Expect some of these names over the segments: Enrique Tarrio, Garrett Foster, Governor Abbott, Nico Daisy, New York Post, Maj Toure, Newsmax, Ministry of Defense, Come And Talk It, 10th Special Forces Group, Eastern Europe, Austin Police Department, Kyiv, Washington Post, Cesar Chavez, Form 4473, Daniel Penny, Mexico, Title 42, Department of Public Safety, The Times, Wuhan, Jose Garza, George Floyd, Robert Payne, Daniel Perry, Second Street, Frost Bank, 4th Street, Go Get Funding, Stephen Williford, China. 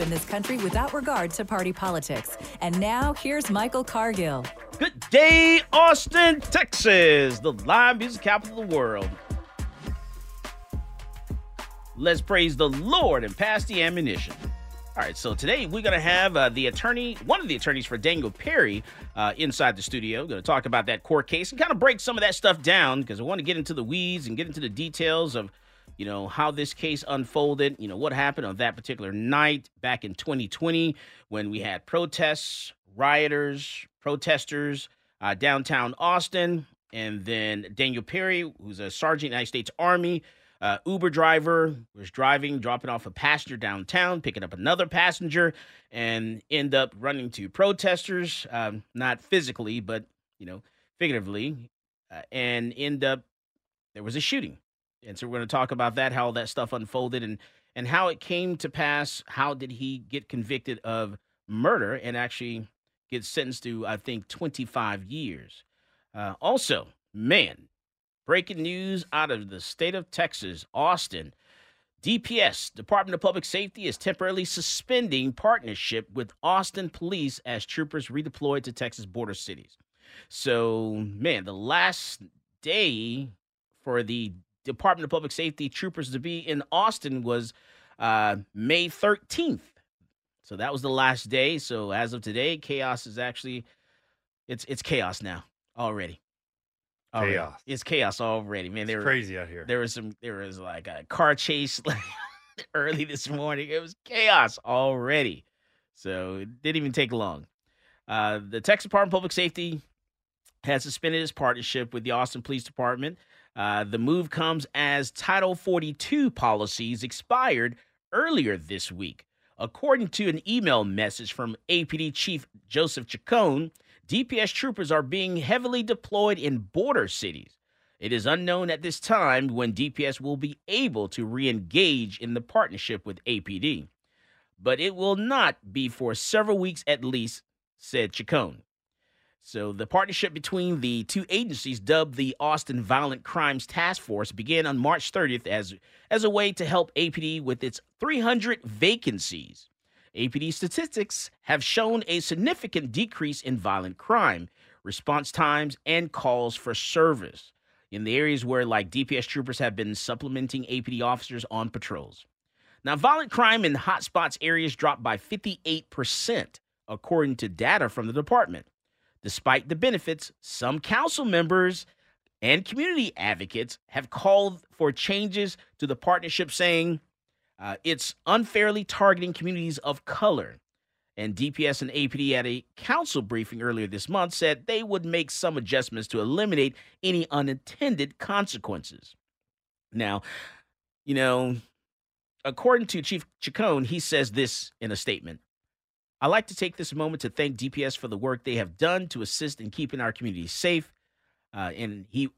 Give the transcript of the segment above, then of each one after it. in this country without regard to party politics. And now, here's Michael Cargill. Good day, Austin, Texas, the live music capital of the world. Let's praise the Lord and pass the ammunition. All right, so today we're going to have one of the attorneys for Daniel Perry inside the studio. We're going to talk about that court case and kind of break some of that stuff down, because we want to get into the weeds and get into the details of how this case unfolded, what happened on that particular night back in 2020 when we had protests, rioters, protesters, downtown Austin, and then Daniel Perry, who's a sergeant in the United States Army, Uber driver, was dropping off a passenger downtown, picking up another passenger, and end up running to protesters, not physically, but, figuratively, and end up, there was a shooting. And so we're going to talk about that, how all that stuff unfolded and how it came to pass. How did he get convicted of murder and actually get sentenced to, 25 years? Also, breaking news out of the state of Texas, Austin. DPS, Department of Public Safety, is temporarily suspending partnership with Austin Police as troopers redeployed to Texas border cities. So, the last day for the Department of Public Safety troopers to be in Austin was May 13th. So that was the last day. So as of today, chaos is actually, it's chaos now already. Chaos. It's chaos already, man. It's crazy out here. There was like a car chase early this morning. It was chaos already. So it didn't even take long. The Texas Department of Public Safety has suspended its partnership with the Austin Police Department. The move comes as Title 42 policies expired earlier this week. According to an email message from APD Chief Joseph Chacon, DPS troopers are being heavily deployed in border cities. It is unknown at this time when DPS will be able to re-engage in the partnership with APD, but it will not be for several weeks at least, said Chacon. So the partnership between the two agencies, dubbed the Austin Violent Crimes Task Force, began on March 30th as a way to help APD with its 300 vacancies. APD statistics have shown a significant decrease in violent crime, response times, and calls for service in the areas where, DPS troopers have been supplementing APD officers on patrols. Now, violent crime in hotspots areas dropped by 58%, according to data from the department. Despite the benefits, some council members and community advocates have called for changes to the partnership, saying it's unfairly targeting communities of color. And DPS and APD at a council briefing earlier this month said they would make some adjustments to eliminate any unintended consequences. Now, according to Chief Chacon, he says this in a statement. I'd like to take this moment to thank DPS for the work they have done to assist in keeping our community safe. And he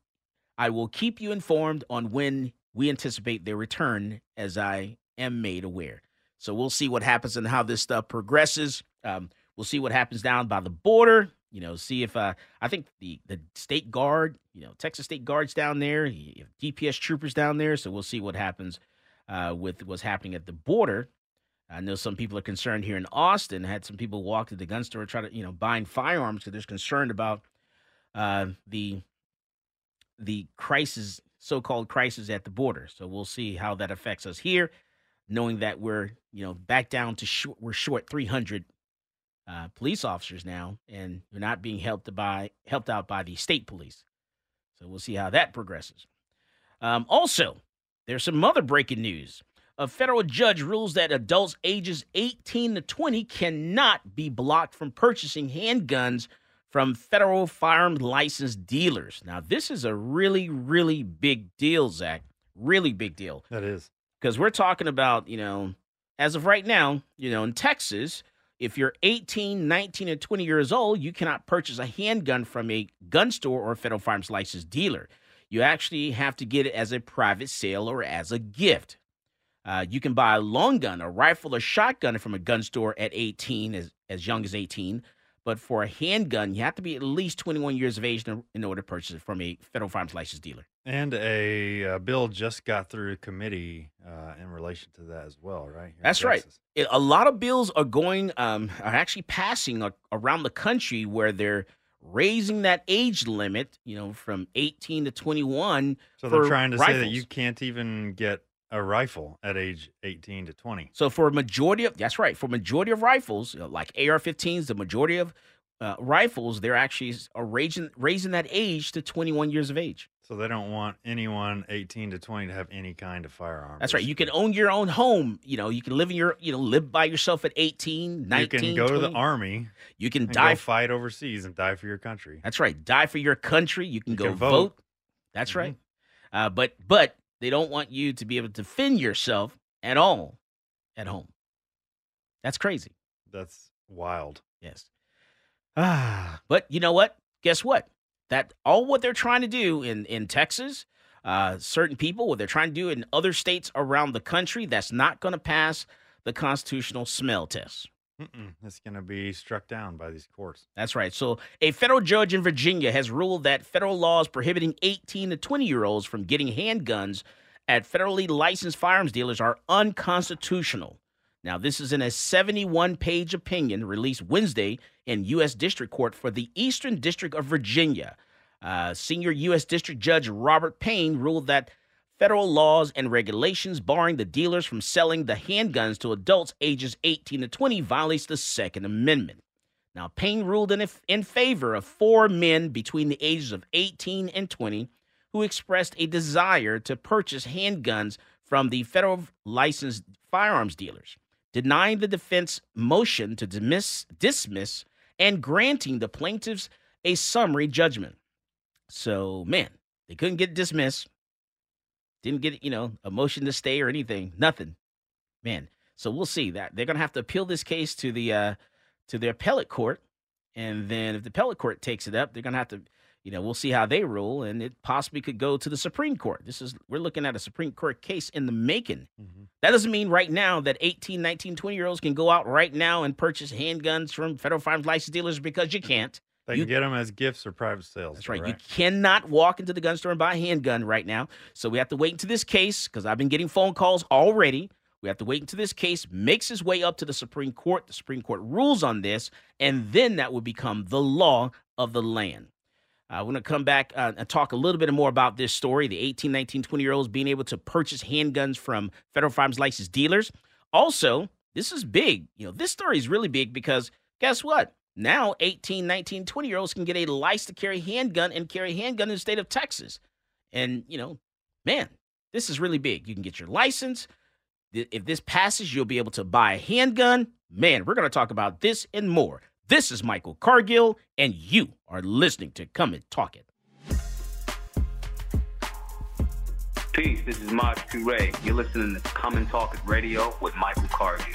I will keep you informed on when we anticipate their return as I am made aware. So we'll see what happens and how this stuff progresses. We'll see what happens down by the border. You know, see if I think the state guard, Texas State Guard's down there, DPS troopers down there. So we'll see what happens with what's happening at the border. I know some people are concerned here in Austin. I had some people walk to the gun store and try to, buying firearms because they're concerned about the crisis, so-called crisis at the border. So we'll see how that affects us here, knowing that we're, back down to we're short 300 police officers now, and they're not being helped out by the state police. So we'll see how that progresses. Also, there's some other breaking news. A federal judge rules that adults ages 18 to 20 cannot be blocked from purchasing handguns from federal firearm licensed dealers. Now, this is a really, really big deal, Zach. Really big deal. That is. Because we're talking about, as of right now, in Texas, if you're 18, 19, and 20 years old, you cannot purchase a handgun from a gun store or a federal firearms licensed dealer. You actually have to get it as a private sale or as a gift. You can buy a long gun, a rifle, or shotgun from a gun store at 18, as young as 18. But for a handgun, you have to be at least 21 years of age in order to purchase it from a federal firearms license dealer. And a bill just got through committee in relation to that as well, right? That's right. A lot of bills are going, are actually passing around the country where they're raising that age limit, from 18 to 21. So they're trying to say that you can't even get a rifle at age 18 to 20. So for a majority of, that's right, for majority of rifles, like AR-15s, the majority of rifles, they're actually raising that age to 21 years of age. So they don't want anyone 18 to 20 to have any kind of firearm. That's right. You can own your own home. You can live in your, live by yourself at 18, 19, you can go 20. To the army. You can die. Go fight overseas and die for your country. That's right. Die for your country. You can go vote. That's mm-hmm. right. But they don't want you to be able to defend yourself at all at home. That's crazy. That's wild. Yes. But you know what? Guess what? That all what they're trying to do in Texas, certain people, what they're trying to do in other states around the country, that's not going to pass the constitutional smell test. That's going to be struck down by these courts. That's right. So a federal judge in Virginia has ruled that federal laws prohibiting 18 to 20-year-olds from getting handguns at federally licensed firearms dealers are unconstitutional. Now, this is in a 71-page opinion released Wednesday in U.S. District Court for the Eastern District of Virginia. Senior U.S. District Judge Robert Payne ruled that federal laws and regulations barring the dealers from selling the handguns to adults ages 18 to 20 violates the Second Amendment. Now, Payne ruled in favor of four men between the ages of 18 and 20 who expressed a desire to purchase handguns from the federal licensed firearms dealers, denying the defense motion to dismiss and granting the plaintiffs a summary judgment. So, man, they couldn't get dismissed. Didn't get, a motion to stay or anything. Nothing, man. So we'll see that they're going to have to appeal this case to the appellate court. And then if the appellate court takes it up, they're going to have to, we'll see how they rule. And it possibly could go to the Supreme Court. We're looking at a Supreme Court case in the making. Mm-hmm. That doesn't mean right now that 18, 19, 20-year-olds can go out right now and purchase handguns from federal firearms license dealers because you can't. They can get them as gifts or private sales. That's right. You cannot walk into the gun store and buy a handgun right now. So we have to wait until this case, because I've been getting phone calls already. We have to wait until this case makes its way up to the Supreme Court. The Supreme Court rules on this, and then that will become the law of the land. We're going to come back and talk a little bit more about this story, the 18, 19, 20-year-olds being able to purchase handguns from federal firearms license dealers. Also, this is big. This story is really big because guess what? Now, 18, 19, 20-year-olds can get a license to carry handgun and carry handgun in the state of Texas. And, man, this is really big. You can get your license. If this passes, you'll be able to buy a handgun. Man, we're going to talk about this and more. This is Michael Cargill, and you are listening to Come and Talk It. Peace, this is Maj Toure. You're listening to Come and Talk It Radio with Michael Cargill.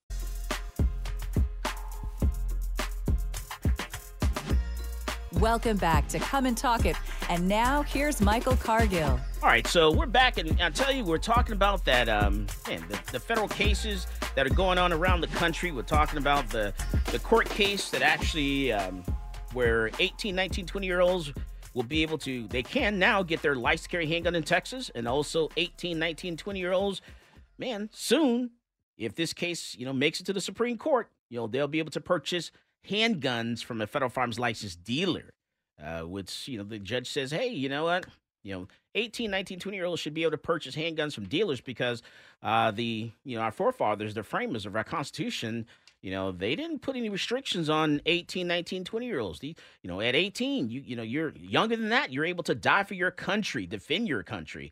Welcome back to Come and Talk It. And now, here's Michael Cargill. All right, so we're back, and I tell you, we're talking about that, the federal cases that are going on around the country. We're talking about the court case that actually where 18, 19, 20-year-olds will be able to, they can now get their license to carry handgun in Texas, and also 18, 19, 20-year-olds, man, soon, if this case, makes it to the Supreme Court, they'll be able to purchase handguns from a federal firearms license dealer, which, the judge says, hey, you know what? 18, 19, 20-year-olds should be able to purchase handguns from dealers because our forefathers, the framers of our Constitution, they didn't put any restrictions on 18, 19, 20-year-olds. At 18, you're younger than that. You're able to die for your country, defend your country.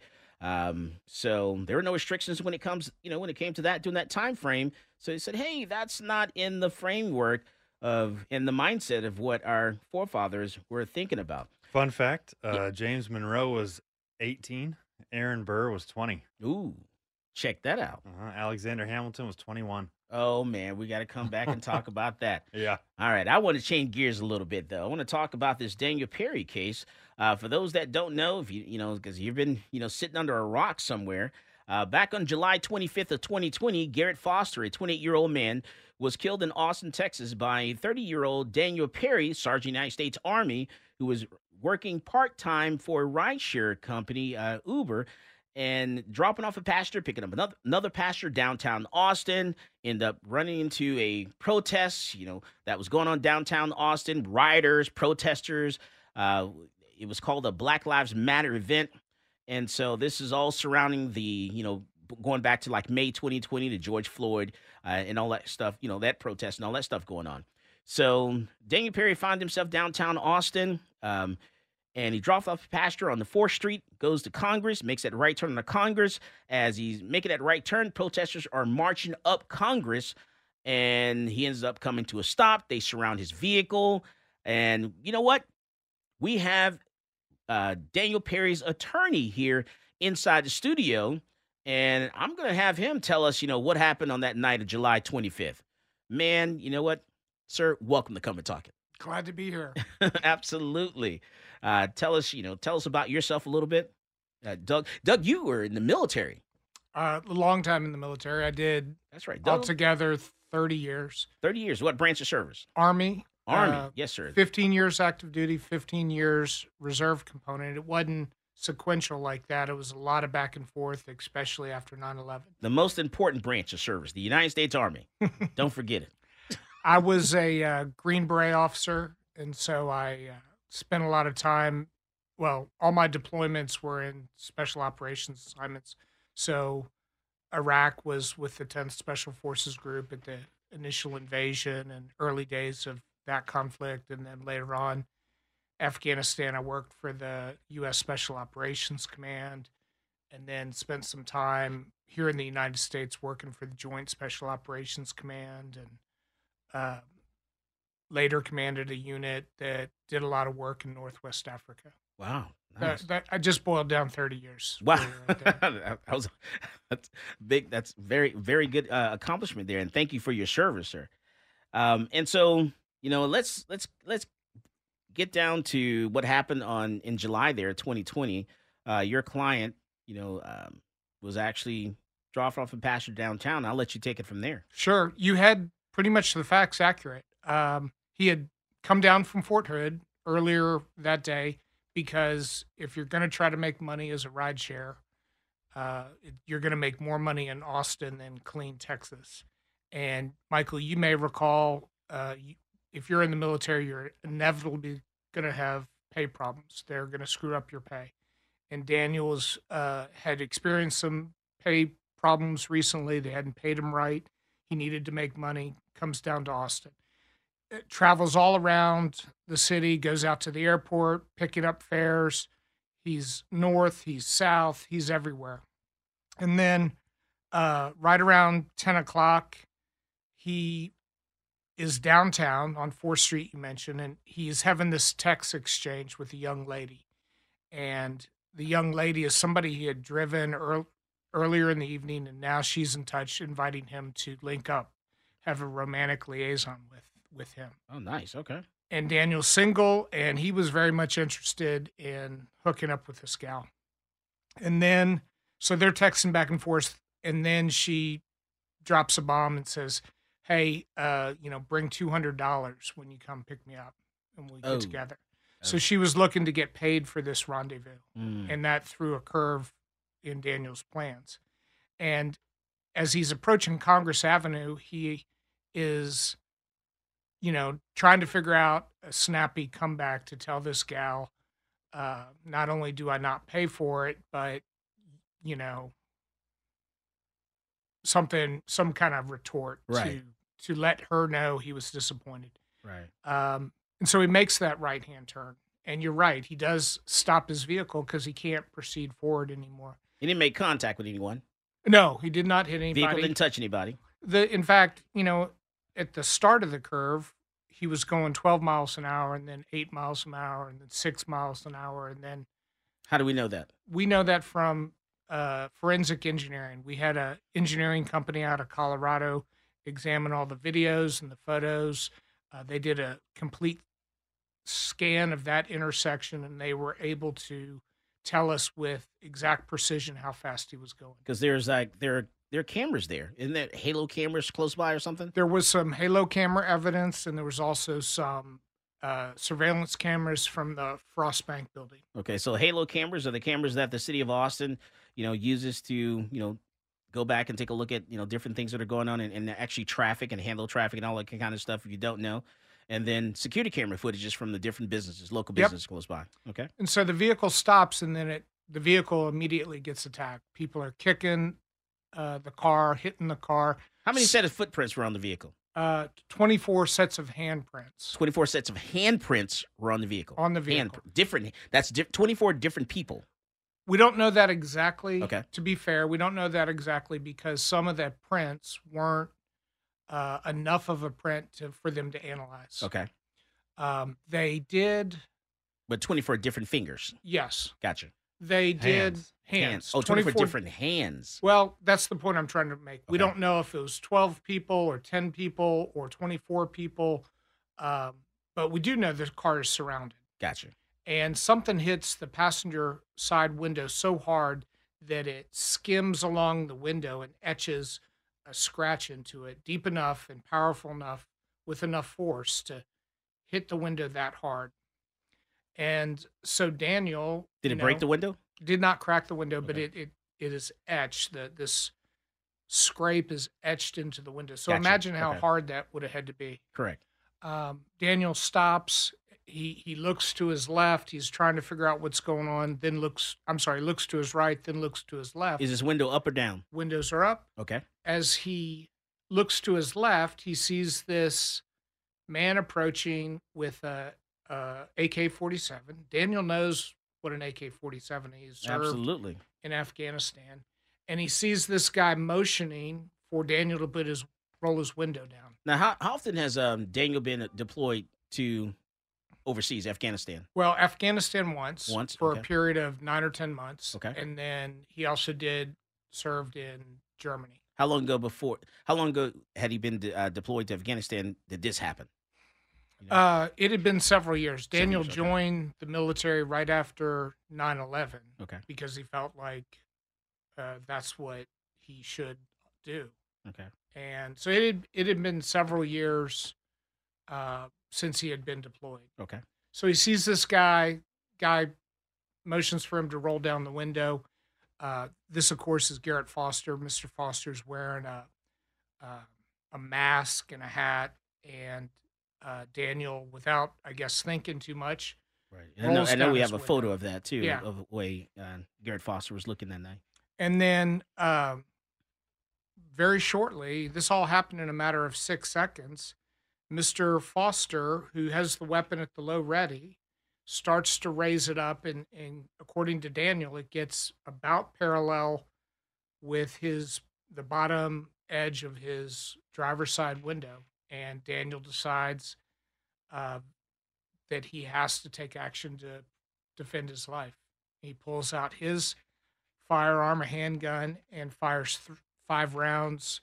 So there are no restrictions when it comes, when it came to that during that time frame. So he said, hey, that's not in the framework of in the mindset of what our forefathers were thinking about. Fun fact, yeah. James Monroe was 18. Aaron Burr was 20. Ooh, check that out. Alexander Hamilton was 21. Oh, man, we got to come back and talk about that. Yeah. All right, I want to change gears a little bit, though. I want to talk about this Daniel Perry case. For those that don't know, if you because you've been, sitting under a rock somewhere, back on July 25th of 2020, Garrett Foster, a 28-year-old man, was killed in Austin, Texas by 30-year-old Daniel Perry, Sergeant United States Army, who was working part-time for a rideshare company, Uber, and dropping off a passenger, picking up another passenger downtown Austin, ended up running into a protest, that was going on downtown Austin, rioters, protesters. It was called a Black Lives Matter event. And so this is all surrounding the, going back to like May 2020 to George Floyd and all that stuff, that protest and all that stuff going on. So Daniel Perry found himself downtown Austin, and he dropped off a passenger on the 4th Street, goes to Congress, makes that right turn to Congress. As he's making that right turn, protesters are marching up Congress, and he ends up coming to a stop. They surround his vehicle, and you know what? We have Daniel Perry's attorney here inside the studio, and I'm going to have him tell us, what happened on that night of July 25th. Man, you know what? Sir, welcome to Come and Talk It. Glad to be here. Absolutely. Tell us about yourself a little bit. Doug, you were in the military. A long time in the military. I did. That's right. Doug. Altogether, 30 years. 30 years. What branch of service? Army. Yes, sir. 15 years active duty, 15 years reserve component. It wasn't sequential like that. It was a lot of back and forth, especially after 9/11. The most important branch of service, the United States Army. Don't forget it. I was a Green Beret officer, and so I spent a lot of time. Well, all my deployments were in special operations assignments. So Iraq was with the 10th Special Forces Group at the initial invasion and early days of that conflict, and then later on Afghanistan, I worked for the U.S. Special Operations Command, and then spent some time here in the United States working for the Joint Special Operations Command, and later commanded a unit that did a lot of work in Northwest Africa. Wow. Nice. I just boiled down 30 years. Wow. Right that was, that's big. That's very, very good accomplishment there. And thank you for your service, sir. And so, you know, let's get down to what happened in July there, 2020. Your client, you know, was actually dropped off and pastured downtown. I'll let you take it from there. Sure. You had pretty much the facts accurate. He had come down from Fort Hood earlier that day because if you're going to try to make money as a rideshare, you're going to make more money in Austin than Killeen, Texas. And, Michael, you may recall, if you're in the military, you're inevitably going to have pay problems. They're going to screw up your pay. And Daniel's had experienced some pay problems recently. They hadn't paid him right. He needed to make money, comes down to Austin. It travels all around the city, goes out to the airport, picking up fares. He's north, he's south, he's everywhere. And then right around 10 o'clock, he is downtown on 4th Street, you mentioned, and he's having this text exchange with a young lady. And the young lady is somebody he had driven earlier in the evening, and now she's in touch, inviting him to link up, have a romantic liaison with him. Oh, nice. Okay. And Daniel's single, and he was very much interested in hooking up with this gal. And then, so they're texting back and forth, and then she drops a bomb and says, hey, you know, bring $200 when you come pick me up and we'll get together. Oh. So she was looking to get paid for this rendezvous, and that threw a curve in Daniel's plans. And as he's approaching Congress Avenue, he is, you know, trying to figure out a snappy comeback to tell this gal, not only do I not pay for it, but, you know, some kind of retort to let her know he was disappointed. Right. And so he makes that right-hand turn. And you're right, he does stop his vehicle because he can't proceed forward anymore. He didn't make contact with anyone. No, he did not hit anybody. Vehicle didn't touch anybody. In fact, you know, at the start of the curve, he was going 12 miles an hour and then 8 miles an hour and then 6 miles an hour. And then how do we know that? We know that from forensic engineering. We had an engineering company out of Colorado examine all the videos and the photos. They did a complete scan of that intersection, and they were able to tell us with exact precision how fast he was going. Because there's like there are cameras there. Isn't that halo cameras close by or something? There was some halo camera evidence, and there was also some surveillance cameras from the Frost Bank building. Okay, so halo cameras are the cameras that the city of Austin, you know, uses to, you know, go back and take a look at, you know, different things that are going on and actually traffic and handle traffic and all that kind of stuff if you don't know. And then security camera footage is from the different businesses, local businesses close by. Okay. And so the vehicle stops, and then the vehicle immediately gets attacked. People are kicking the car, hitting the car. How many set of footprints were on the vehicle? 24 sets of handprints. 24 sets of handprints were on the vehicle. On the vehicle. That's 24 different people. We don't know that exactly. Okay. To be fair, we don't know that exactly because some of the prints weren't enough of a print for them to analyze. Okay. They did. But 24 different fingers. Yes. Gotcha. They did hands. Oh, 24 different hands. Well, that's the point I'm trying to make. Okay. We don't know if it was 12 people or 10 people or 24 people, but we do know the car is surrounded. Gotcha. And something hits the passenger side window so hard that it skims along the window and etches a scratch into it deep enough and powerful enough with enough force to hit the window that hard. And so Daniel break the window? Did not crack the window, but it is etched. This scrape is etched into the window. So imagine how hard that would have had to be. Correct. Daniel stops. He looks to his left. He's trying to figure out what's going on. Then looks to his right, then looks to his left. Is his window up or down? Windows are up. Okay. As he looks to his left, he sees this man approaching with a AK-47. Daniel knows what an AK-47 is. Absolutely. In Afghanistan. And he sees this guy motioning for Daniel to put his roll his window down. Now, how often has Daniel been deployed to overseas, Afghanistan? Well, Afghanistan once for a period of 9 or 10 months. Okay. And then he also served in Germany. How long ago had he been deployed to Afghanistan? Did this happen? You know? It had been several years. Daniel joined the military right after 9/11. Okay. Because he felt like that's what he should do. Okay. And so it had been several years since he had been deployed. Okay. So he sees this guy motions for him to roll down the window. This, of course, is Garrett Foster. Mr. Foster's wearing a mask and a hat, and Daniel, without, I guess, thinking too much. Right. I know we have a photo of that, too, yeah. Of the way Garrett Foster was looking that night. And then very shortly, this all happened in a matter of 6 seconds. Mr. Foster, who has the weapon at the low ready, starts to raise it up, and according to Daniel, it gets about parallel with the bottom edge of his driver's side window, and Daniel decides that he has to take action to defend his life. He pulls out his firearm, a handgun, and fires 5 rounds,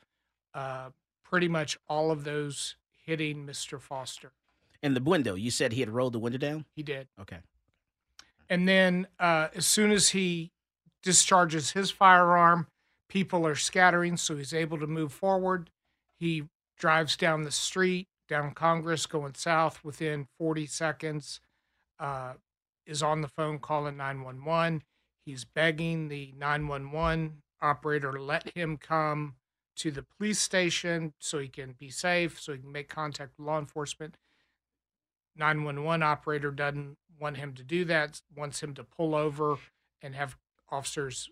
pretty much all of those hitting Mr. Foster. And the window, you said he had rolled the window down? He did. Okay. And then as soon as he discharges his firearm, people are scattering, so he's able to move forward. He drives down the street, down Congress, going south. Within 40 seconds, is on the phone calling 911. He's begging the 911 operator to let him come to the police station so he can be safe, so he can make contact with law enforcement. 911 operator doesn't want him to do that, wants him to pull over and have officers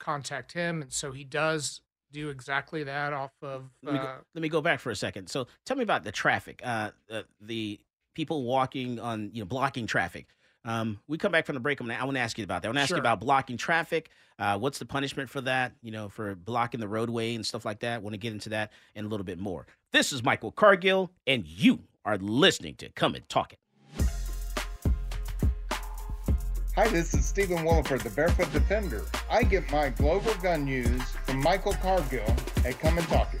contact him. And so he does do exactly that off of... Let me go back for a second. So tell me about the traffic, the people walking on, blocking traffic. We come back from the break. I want to ask you about that. I want to ask you about blocking traffic. What's the punishment for that, for blocking the roadway and stuff like that? Want to get into that in a little bit more. This is Michael Cargill, and you are listening to Come and Talk It. Hi, this is Stephen Williford, the Barefoot Defender. I get my global gun news from Michael Cargill at Come and Talk It.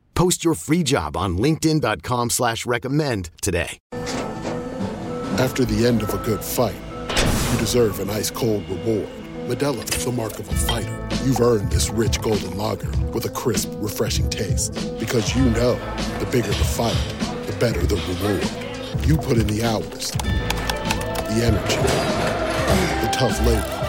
Post your free job on linkedin.com/recommend today. After the end of a good fight, you deserve an ice-cold reward. Medella is the mark of a fighter. You've earned this rich golden lager with a crisp, refreshing taste. Because the bigger the fight, the better the reward. You put in the hours, the energy, the tough labor.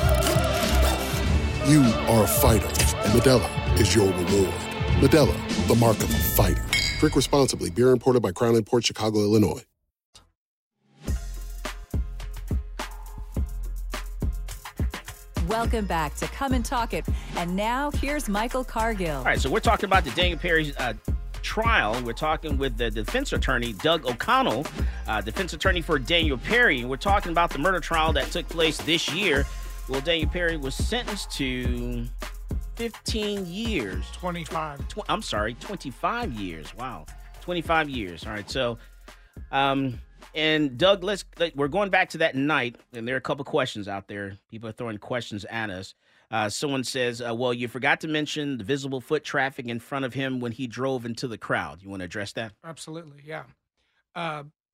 You are a fighter, and Medella is your reward. Medella, the mark of a fighter. Drink responsibly. Beer imported by Crown Imports, Chicago, Illinois. Welcome back to Come and Talk It. And now here's Michael Cargill. All right, so we're talking about the Daniel Perry trial. We're talking with the defense attorney, Doug O'Connell, defense attorney for Daniel Perry. We're talking about the murder trial that took place this year. Well, Daniel Perry was sentenced to 15 years. 25 years. Wow. 25 years. All right. So, and Doug, we're going back to that night, and there are a couple questions out there. People are throwing questions at us. Someone says, well, you forgot to mention the visible foot traffic in front of him when he drove into the crowd. You want to address that? Absolutely, yeah.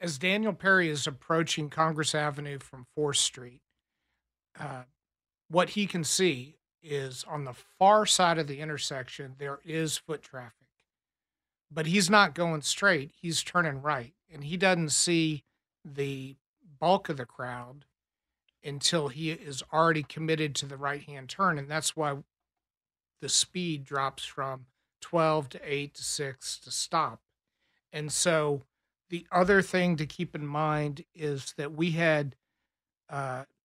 As Daniel Perry is approaching Congress Avenue from 4th Street, what he can see is on the far side of the intersection, there is foot traffic. But he's not going straight. He's turning right, and he doesn't see the bulk of the crowd until he is already committed to the right-hand turn, and that's why the speed drops from 12 to 8 to 6 to stop. And so the other thing to keep in mind is that we had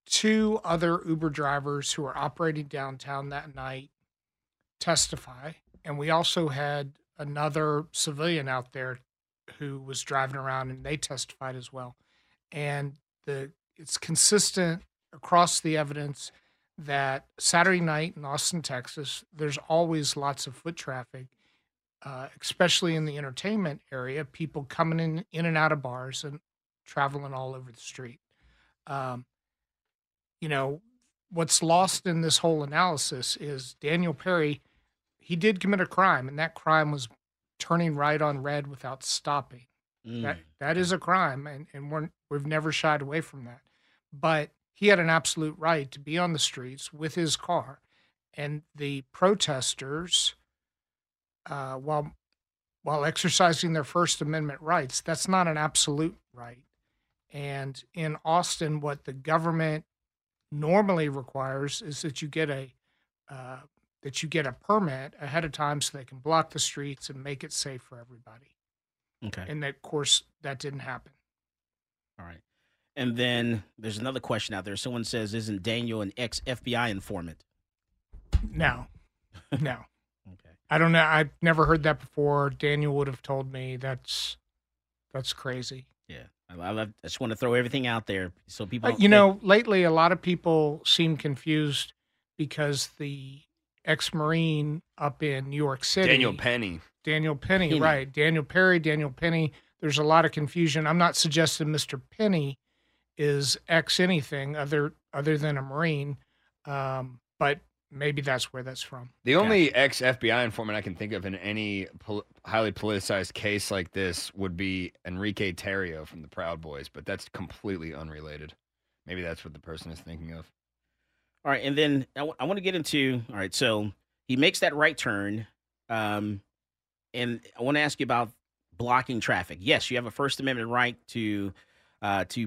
two other Uber drivers who were operating downtown that night testify, and we also had another civilian out there who was driving around, and they testified as well. And it's consistent across the evidence that Saturday night in Austin, Texas, there's always lots of foot traffic, especially in the entertainment area, people coming in and out of bars and traveling all over the street. You know, what's lost in this whole analysis is Daniel Perry, he did commit a crime, and that crime was turning right on red without stopping. That is a crime, and we've never shied away from that. But he had an absolute right to be on the streets with his car. And the protesters, while exercising their First Amendment rights, that's not an absolute right. And in Austin, what the government normally requires is that you get a permit ahead of time so they can block the streets and make it safe for everybody. Okay. And of course, that didn't happen. All right. And then there's another question out there. Someone says, isn't Daniel an ex-FBI informant? No. Okay. I don't know. I've never heard that before. Daniel would have told me. That's crazy. Yeah. I just want to throw everything out there so people don't lately, a lot of people seem confused because the ex-Marine up in New York City. Daniel Penny, right. Daniel Perry, Daniel Penny. There's a lot of confusion. I'm not suggesting Mr. Penny is ex anything other than a Marine, but maybe that's where that's from. The only ex-FBI informant I can think of in any highly politicized case like this would be Enrique Tarrio from the Proud Boys, but that's completely unrelated. Maybe that's what the person is thinking of. All right, and then I want to get into, all right, so he makes that right turn, and I want to ask you about blocking traffic. Yes, you have a First Amendment right to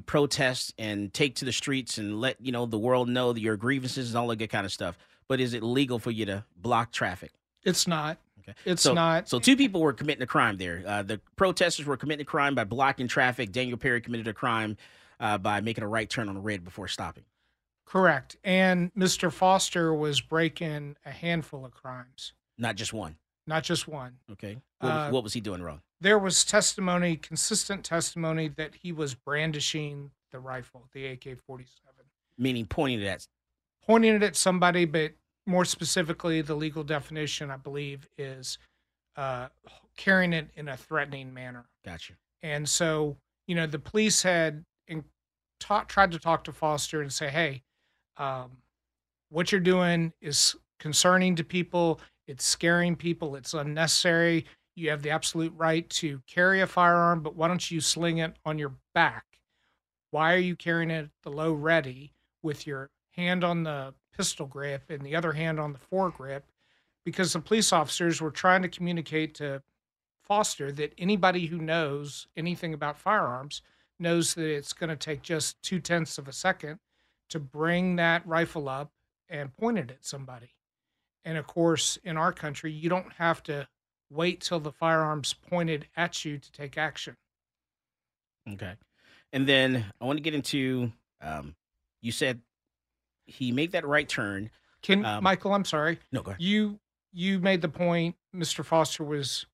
protest and take to the streets and let the world know that your grievances and all that good kind of stuff. But is it legal for you to block traffic? It's not. Okay. So two people were committing a crime there. The protesters were committing a crime by blocking traffic. Daniel Perry committed a crime by making a right turn on the red before stopping. Correct. And Mr. Foster was breaking a handful of crimes. Not just one. Okay. What was he doing wrong? There was consistent testimony that he was brandishing the rifle, the AK-47. Meaning pointing it at somebody, but more specifically, the legal definition, I believe, is carrying it in a threatening manner. Gotcha. And so, the police had tried to talk to Foster and say, hey, what you're doing is concerning to people. It's scaring people. It's unnecessary. You have the absolute right to carry a firearm, but why don't you sling it on your back? Why are you carrying it at the low ready with your hand on the pistol grip and the other hand on the foregrip? Because the police officers were trying to communicate to Foster that anybody who knows anything about firearms knows that it's going to take just 0.2 seconds to bring that rifle up and point it at somebody. And, of course, in our country, you don't have to wait till the firearm's pointed at you to take action. Okay. And then I want to get into, you said he made that right turn. Michael, I'm sorry. No, go ahead. You made the point Mr. Foster was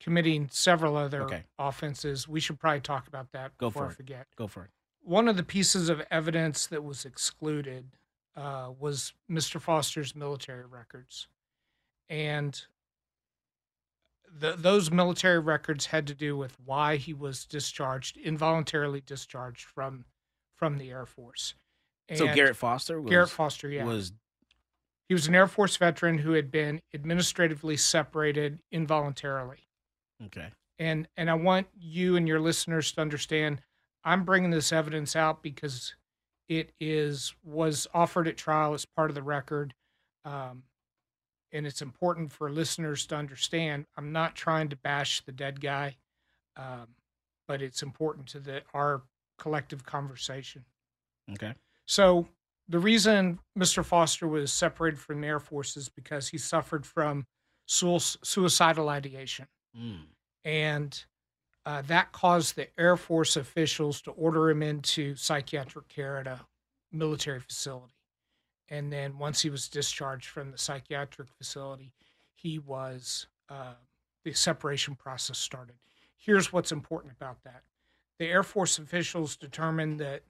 committing several other offenses. We should probably talk about that before I forget. Go for it. One of the pieces of evidence that was excluded was Mr. Foster's military records. And those military records had to do with why he was discharged, involuntarily discharged from the Air Force. And so Garrett Foster, yeah. He was an Air Force veteran who had been administratively separated involuntarily. Okay. And I want you and your listeners to understand, I'm bringing this evidence out because it was offered at trial as part of the record. And it's important for listeners to understand, I'm not trying to bash the dead guy, but it's important to our collective conversation. Okay. So the reason Mr. Foster was separated from the Air Force is because he suffered from suicidal ideation. Mm. And that caused the Air Force officials to order him into psychiatric care at a military facility. And then once he was discharged from the psychiatric facility, the separation process started. Here's what's important about that. The Air Force officials determined that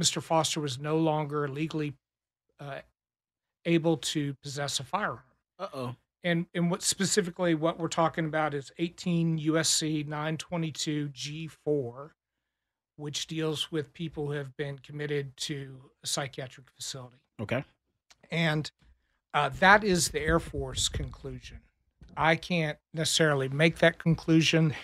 Mr. Foster was no longer legally able to possess a firearm. Uh-oh. And what we're talking about is 18 U.S.C. 922 G4, which deals with people who have been committed to a psychiatric facility. Okay. And that is the Air Force conclusion. I can't necessarily make that conclusion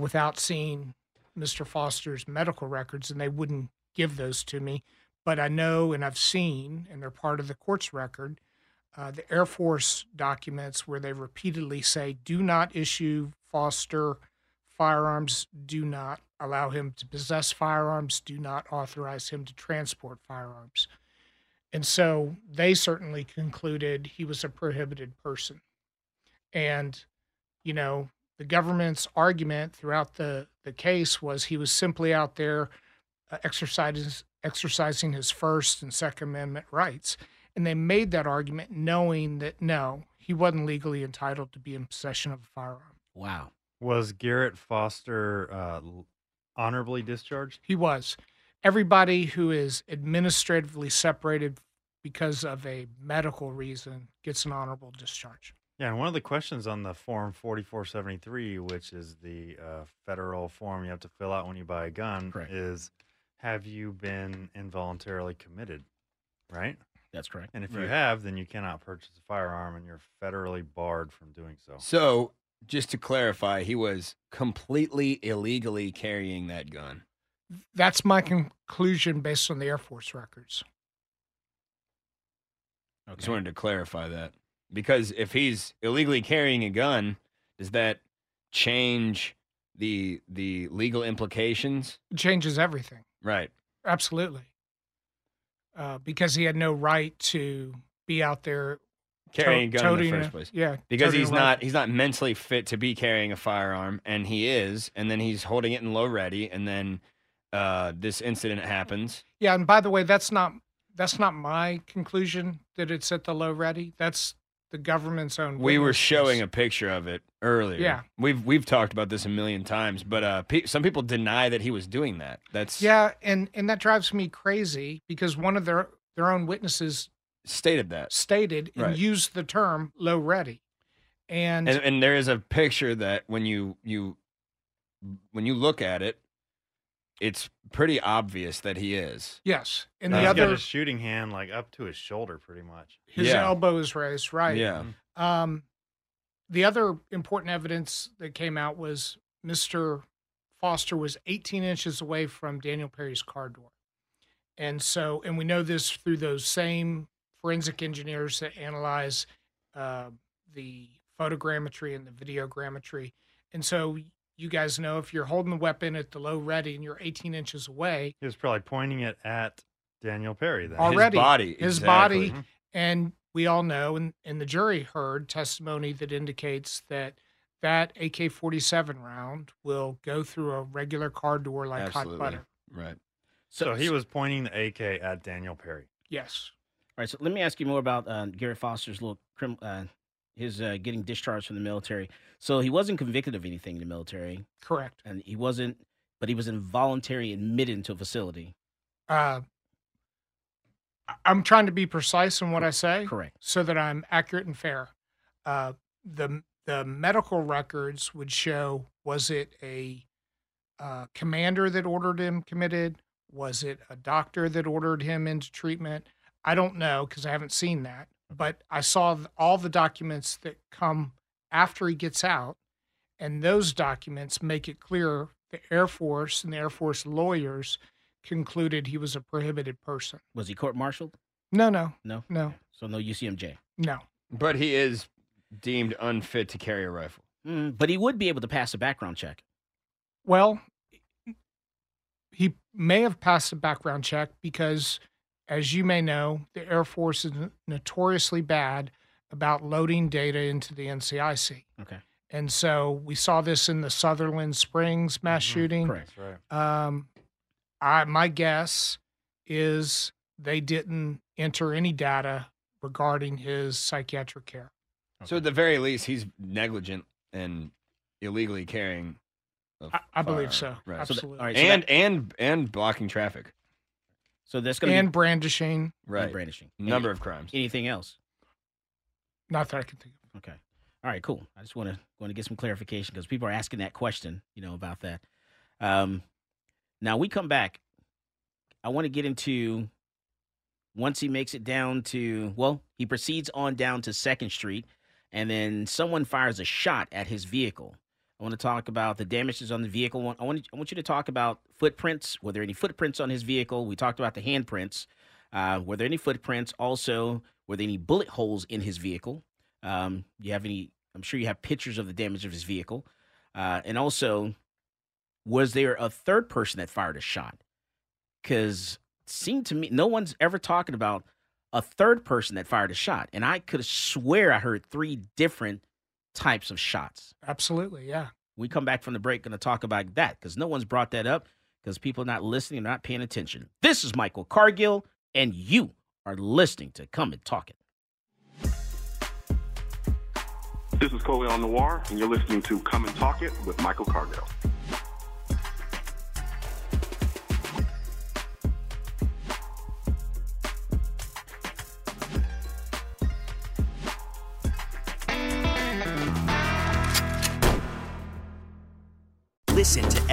without seeing Mr. Foster's medical records, and they wouldn't give those to me. But I know, and I've seen, and they're part of the court's record, the Air Force documents where they repeatedly say, do not issue Foster firearms, do not allow him to possess firearms, do not authorize him to transport firearms. And so they certainly concluded he was a prohibited person. And, you know, the government's argument throughout the case was he was simply out there exercising his First and Second Amendment rights. And they made that argument knowing that, no, he wasn't legally entitled to be in possession of a firearm. Wow. Was Garrett Foster honorably discharged? He was. Everybody who is administratively separated because of a medical reason gets an honorable discharge. Yeah, and one of the questions on the Form 4473, which is the federal form you have to fill out when you buy a gun, correct, is, have you been involuntarily committed, right? That's correct. And if you have, then you cannot purchase a firearm, and you're federally barred from doing so. So, just to clarify, he was completely illegally carrying that gun. That's my conclusion based on the Air Force records. Okay. I just wanted to clarify that. Because if he's illegally carrying a gun, does that change the legal implications? It changes everything. Right. Absolutely. Because he had no right to be out there carrying a gun in the first place. Yeah. Because he's not mentally fit to be carrying a firearm, and he is, and then he's holding it in low ready, and then this incident happens. Yeah, and by the way, that's not my conclusion that it's at the low ready. That's the government's own. We were showing a picture of it earlier. Yeah. We've talked about this a million times, but some people deny that he was doing that. That's and that drives me crazy because one of their own witnesses stated and used the term low ready. And there is a picture that when you look at it, it's pretty obvious that he is. Yes. And the other, he's got his shooting hand like up to his shoulder pretty much. His elbow is raised, right. Yeah. The other important evidence that came out was Mr. Foster was 18 inches away from Daniel Perry's car door. And so, and we know this through those same forensic engineers that analyze the photogrammetry and the videogrammetry. And so you guys know if you're holding the weapon at the low ready and you're 18 inches away. He was probably pointing it at Daniel Perry then. Already. His body. Mm-hmm. And we all know, and the jury heard testimony that indicates that AK-47 round will go through a regular car door like absolutely hot butter. Right. So he was pointing the AK at Daniel Perry. Yes. All right, so let me ask you more about Garrett Foster's little his getting discharged from the military. So he wasn't convicted of anything in the military. Correct. And he wasn't, but he was involuntarily admitted into a facility. I'm trying to be precise in what I say, correct, so that I'm accurate and fair. The medical records would show, was it a commander that ordered him committed? Was it a doctor that ordered him into treatment? I don't know because I haven't seen that, but I saw all the documents that come after he gets out, and those documents make it clear the Air Force and the Air Force lawyers concluded he was a prohibited person. Was he court-martialed? No. So no UCMJ? No. But he is deemed unfit to carry a rifle. But he would be able to pass a background check. Well, he may have passed a background check because, as you may know, the Air Force is notoriously bad about loading data into the NCIC. Okay. And so we saw this in the Sutherland Springs mass shooting. Correct. That's right. My guess is they didn't enter any data regarding his psychiatric care. Okay. So at the very least, he's negligent and illegally carrying a firearm. I believe so. Right. Absolutely. So and blocking traffic. So that's going to be brandishing. Right. And brandishing. Number of crimes. Anything else? Not that I can think of. Okay. All right, cool. I just want to get some clarification because people are asking that question, about that. Now, we come back. I want to get into, once he makes it down to, he proceeds on down to Second Street, and then someone fires a shot at his vehicle. I want to talk about the damages on the vehicle. I want you to talk about footprints. Were there any footprints on his vehicle? We talked about the handprints. Were there any footprints? Also, were there any bullet holes in his vehicle? I'm sure you have pictures of the damage of his vehicle. And also, was there a third person that fired a shot? Because it seemed to me no one's ever talking about a third person that fired a shot. And I could swear I heard three different types of shots. Absolutely, yeah. We come back from the break, going to talk about that because no one's brought that up because people are not listening, they're not paying attention. This is Michael Cargill, and you are listening to Come and Talk It. This is Cole on Noir, and you're listening to Come and Talk It with Michael Cargill. Listen to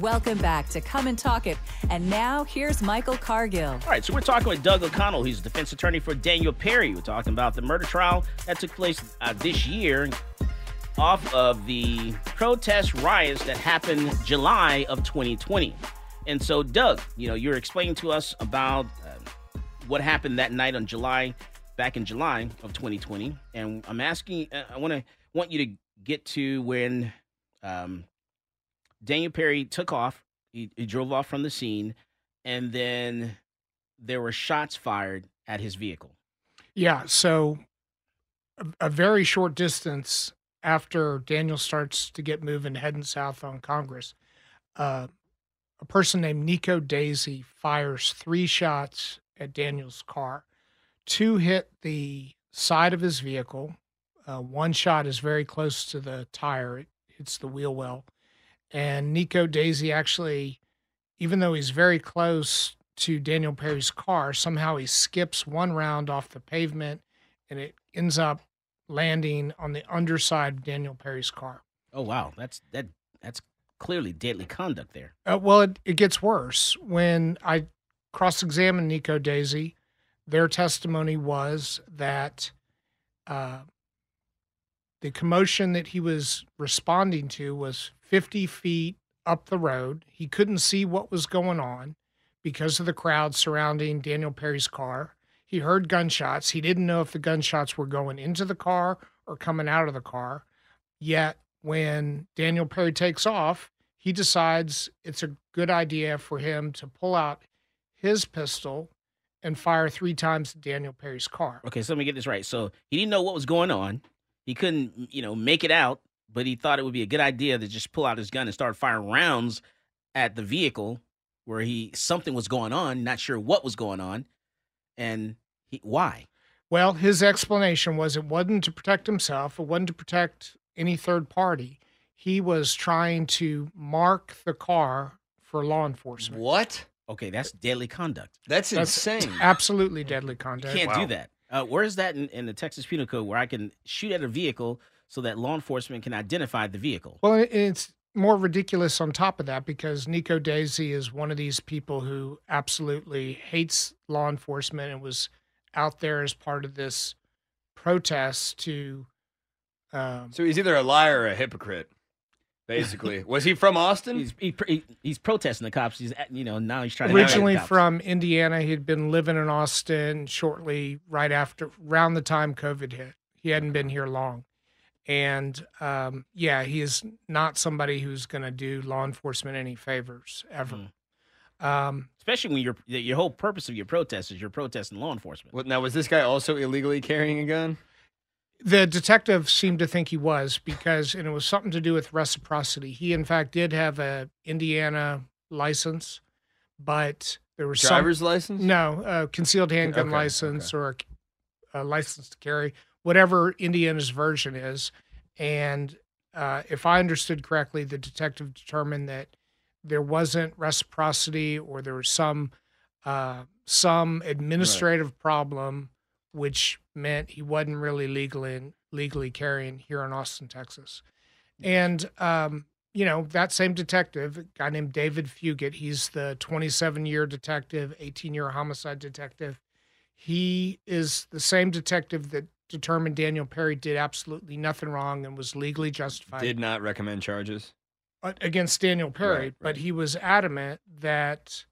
Welcome back to Come and Talk It. And now, here's Michael Cargill. All right, so we're talking with Doug O'Connell. He's a defense attorney for Daniel Perry. We're talking about the murder trial that took place this year off of the protest riots that happened July of 2020. And so, Doug, you're explaining to us about what happened that night on back in July of 2020. And I'm asking, I want you to get to when... Daniel Perry took off. He drove off from the scene, and then there were shots fired at his vehicle. Yeah, so a very short distance after Daniel starts to get moving, heading south on Congress, a person named Nico Daisy fires three shots at Daniel's car. Two hit the side of his vehicle. One shot is very close to the tire. It hits the wheel well. And Nico Daisy actually, even though he's very close to Daniel Perry's car, somehow he skips one round off the pavement, and it ends up landing on the underside of Daniel Perry's car. Oh, wow. That's clearly deadly conduct there. It gets worse. When I cross-examined Nico Daisy, their testimony was that the commotion that he was responding to was 50 feet up the road. He couldn't see what was going on because of the crowd surrounding Daniel Perry's car. He heard gunshots. He didn't know if the gunshots were going into the car or coming out of the car. Yet when Daniel Perry takes off, he decides it's a good idea for him to pull out his pistol and fire three times at Daniel Perry's car. Okay, so let me get this right. So he didn't know what was going on. He couldn't, you know, make it out, but he thought it would be a good idea to just pull out his gun and start firing rounds at the vehicle where something was going on, not sure what was going on, and why? Well, his explanation was it wasn't to protect himself. It wasn't to protect any third party. He was trying to mark the car for law enforcement. What? Okay, that's deadly conduct. That's insane. Absolutely deadly conduct. You can't do that. Where is that in the Texas Penal Code where I can shoot at a vehicle so that law enforcement can identify the vehicle? Well, it's more ridiculous on top of that because Nico Daisy is one of these people who absolutely hates law enforcement and was out there as part of this protest to... So he's either a liar or a hypocrite. Basically, was he from Austin? He's protesting the cops. He's now he's trying to originally from Indiana. He had been living in Austin shortly around the time COVID hit. He hadn't been here long, and he is not somebody who's going to do law enforcement any favors ever. Especially when your whole purpose of your protest is you're protesting law enforcement. Well, now was this guy also illegally carrying a gun? The detective seemed to think he was because it was something to do with reciprocity. He, in fact, did have an Indiana license, but there was license? No, concealed handgun license or a license to carry, whatever Indiana's version is. And if I understood correctly, the detective determined that there wasn't reciprocity or there was some administrative problem, which meant he wasn't really legally carrying here in Austin, Texas. And, that same detective, a guy named David Fugit, he's the 27-year detective, 18-year homicide detective. He is the same detective that determined Daniel Perry did absolutely nothing wrong and was legally justified. Did not recommend charges? Against Daniel Perry, but he was adamant that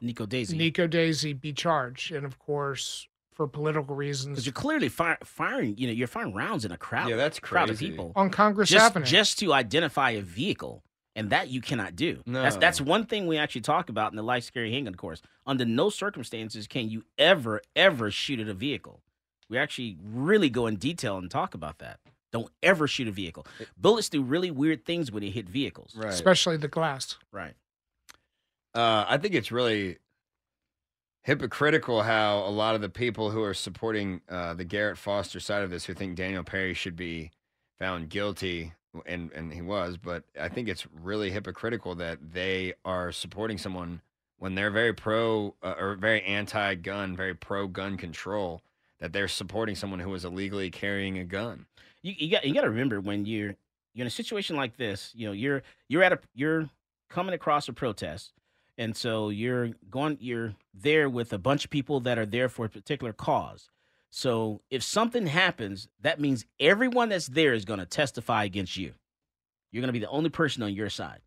Nico Daisy be charged. And, of course... for political reasons, because you're clearly firing. You're firing rounds in a crowd. Yeah, that's crazy. Crowd of people on Congress Avenue, just to identify a vehicle, and that you cannot do. No, that's one thing we actually talk about in the life scary handgun course. Under no circumstances can you ever shoot at a vehicle. We actually really go in detail and talk about that. Don't ever shoot a vehicle. Bullets do really weird things when they hit vehicles, especially the glass. Right. I think it's really hypocritical how a lot of the people who are supporting the Garrett Foster side of this, who think Daniel Perry should be found guilty, and he was, but I think it's really hypocritical that they are supporting someone when they're very pro or very anti-gun, very pro-gun control, that they're supporting someone who is illegally carrying a gun. You got to remember when you're in a situation like this, you're coming across a protest. And so you're there with a bunch of people that are there for a particular cause. So if something happens, that means everyone that's there is going to testify against you. You're going to be the only person on your side.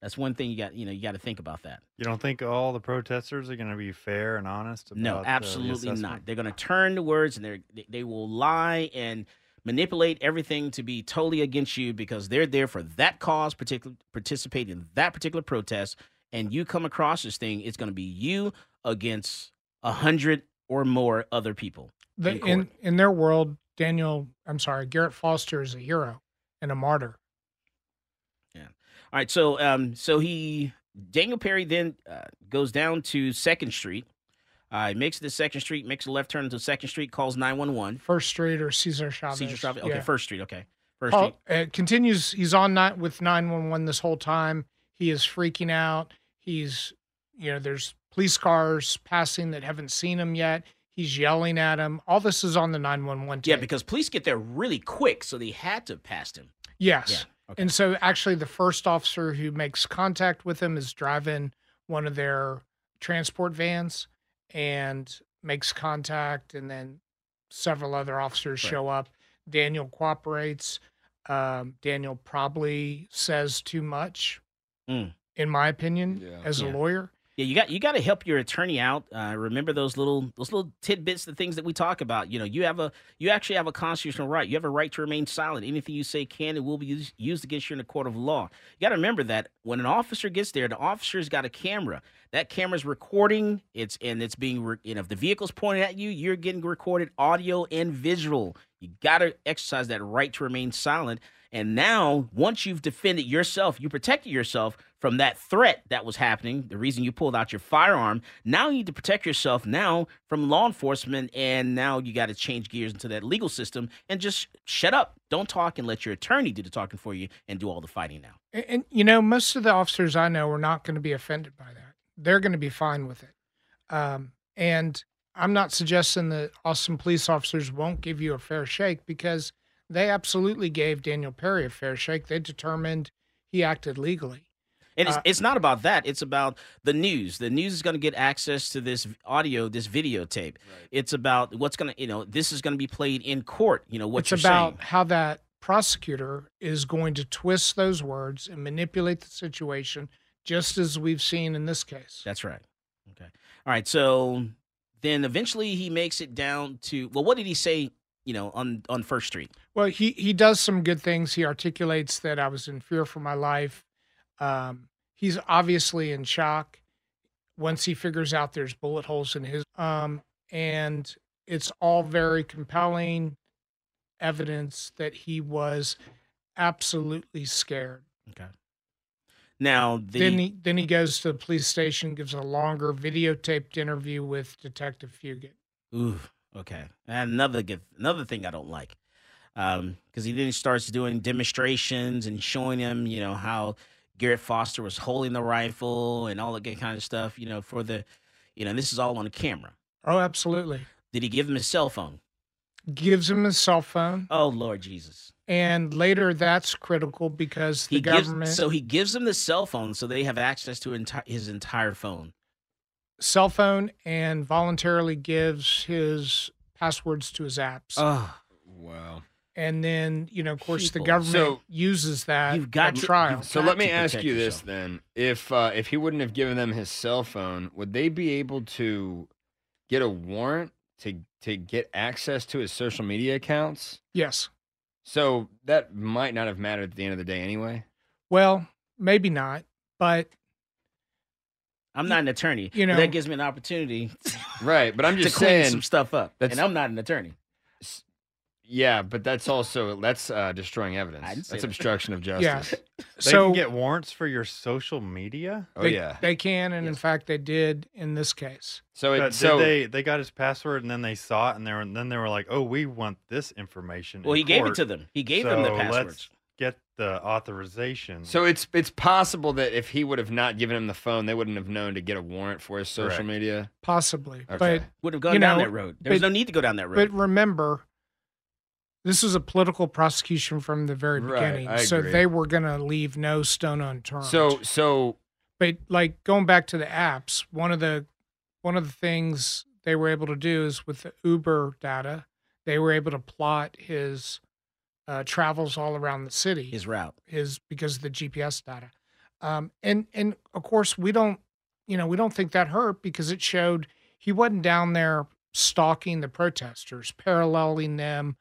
That's one thing you got to think about that. You don't think all the protesters are going to be fair and honest? No, absolutely not. They're going to turn the words and they will lie and manipulate everything to be totally against you because they're there for that cause, participate in that particular protest. And you come across this thing, it's going to be you against 100 or more other people. In their world, Garrett Foster is a hero and a martyr. Yeah. All right. So, Daniel Perry then goes down to Second Street. He makes it to Second Street, makes a left turn into Second Street, calls 911. First Street or Cesar Chavez. Cesar Chavez. Okay, yeah. First Street. Okay, First Street. Continues. He's on with 911 this whole time. He is freaking out. He's, there's police cars passing that haven't seen him yet. He's yelling at him. All this is on the 911 tape. Yeah, because police get there really quick, so they had to have passed him. Yes. Yeah. Okay. And so actually the first officer who makes contact with him is driving one of their transport vans and makes contact, and then several other officers show up. Daniel cooperates. Daniel probably says too much. In my opinion, as a lawyer. Yeah, you got to help your attorney out. Remember those little tidbits, the things that we talk about. You know, you actually have a constitutional right. You have a right to remain silent. Anything you say can and will be used against you in a court of law. You got to remember that when an officer gets there, the officer's got a camera. That camera's recording. If the vehicle's pointed at you, you're getting recorded audio and visual. You got to exercise that right to remain silent. And now, once you've defended yourself, you protected yourself from that threat that was happening, the reason you pulled out your firearm, now you need to protect yourself now from law enforcement, and now you got to change gears into that legal system and just shut up. Don't talk and let your attorney do the talking for you and do all the fighting now. And you know, most of the officers I know are not going to be offended by that. They're going to be fine with it. And I'm not suggesting that Austin police officers won't give you a fair shake, because they absolutely gave Daniel Perry a fair shake. They determined he acted legally. And it's not about that. It's about the news. The news is going to get access to this audio, this videotape. Right. It's about what's going to, this is going to be played in court. You know, it's about how that prosecutor is going to twist those words and manipulate the situation, just as we've seen in this case. That's right. Okay. All right. So then eventually he makes it down to, well, what did he say? On First Street. Well, he does some good things. He articulates that I was in fear for my life. He's obviously in shock once he figures out there's bullet holes in his, and it's all very compelling evidence that he was absolutely scared. Okay. Now then he goes to the police station, gives a longer videotaped interview with Detective Fugit. Ooh. Okay, and another thing I don't like, because he then starts doing demonstrations and showing him, how Garrett Foster was holding the rifle and all that good kind of stuff. This is all on camera. Oh, absolutely. Did he give him his cell phone? Gives him his cell phone. Oh, Lord Jesus. And later, that's critical because the government. So he gives him the cell phone so they have access to his entire phone. Cell phone, and voluntarily gives his passwords to his apps. Oh, wow. And then, of course, people. The government uses that at trial. So let me ask you this then. If he wouldn't have given them his cell phone, would they be able to get a warrant to get access to his social media accounts? Yes. So that might not have mattered at the end of the day anyway? Well, maybe not, but I'm not an attorney. That gives me an opportunity, right? But I'm just saying some stuff up, and I'm not an attorney. Yeah, but that's also destroying evidence. That's obstruction of justice. Yeah. They can get warrants for your social media. Oh yeah, they can, and in fact, they did in this case. So they got his password, and then they saw it, and then they were like, "Oh, we want this information." Well, he gave it to them. He gave them the passwords. Get the authorization. So it's possible that if he would have not given him the phone, they wouldn't have known to get a warrant for his social media. Possibly, okay. But would have gone down that road. There's no need to go down that road. But remember, this was a political prosecution from the very beginning, so they were going to leave no stone unturned. But like going back to the apps, one of the things they were able to do is with the Uber data, they were able to plot his travels all around the city. His route is because of the GPS data, and of course we don't think that hurt, because it showed he wasn't down there stalking the protesters, paralleling them,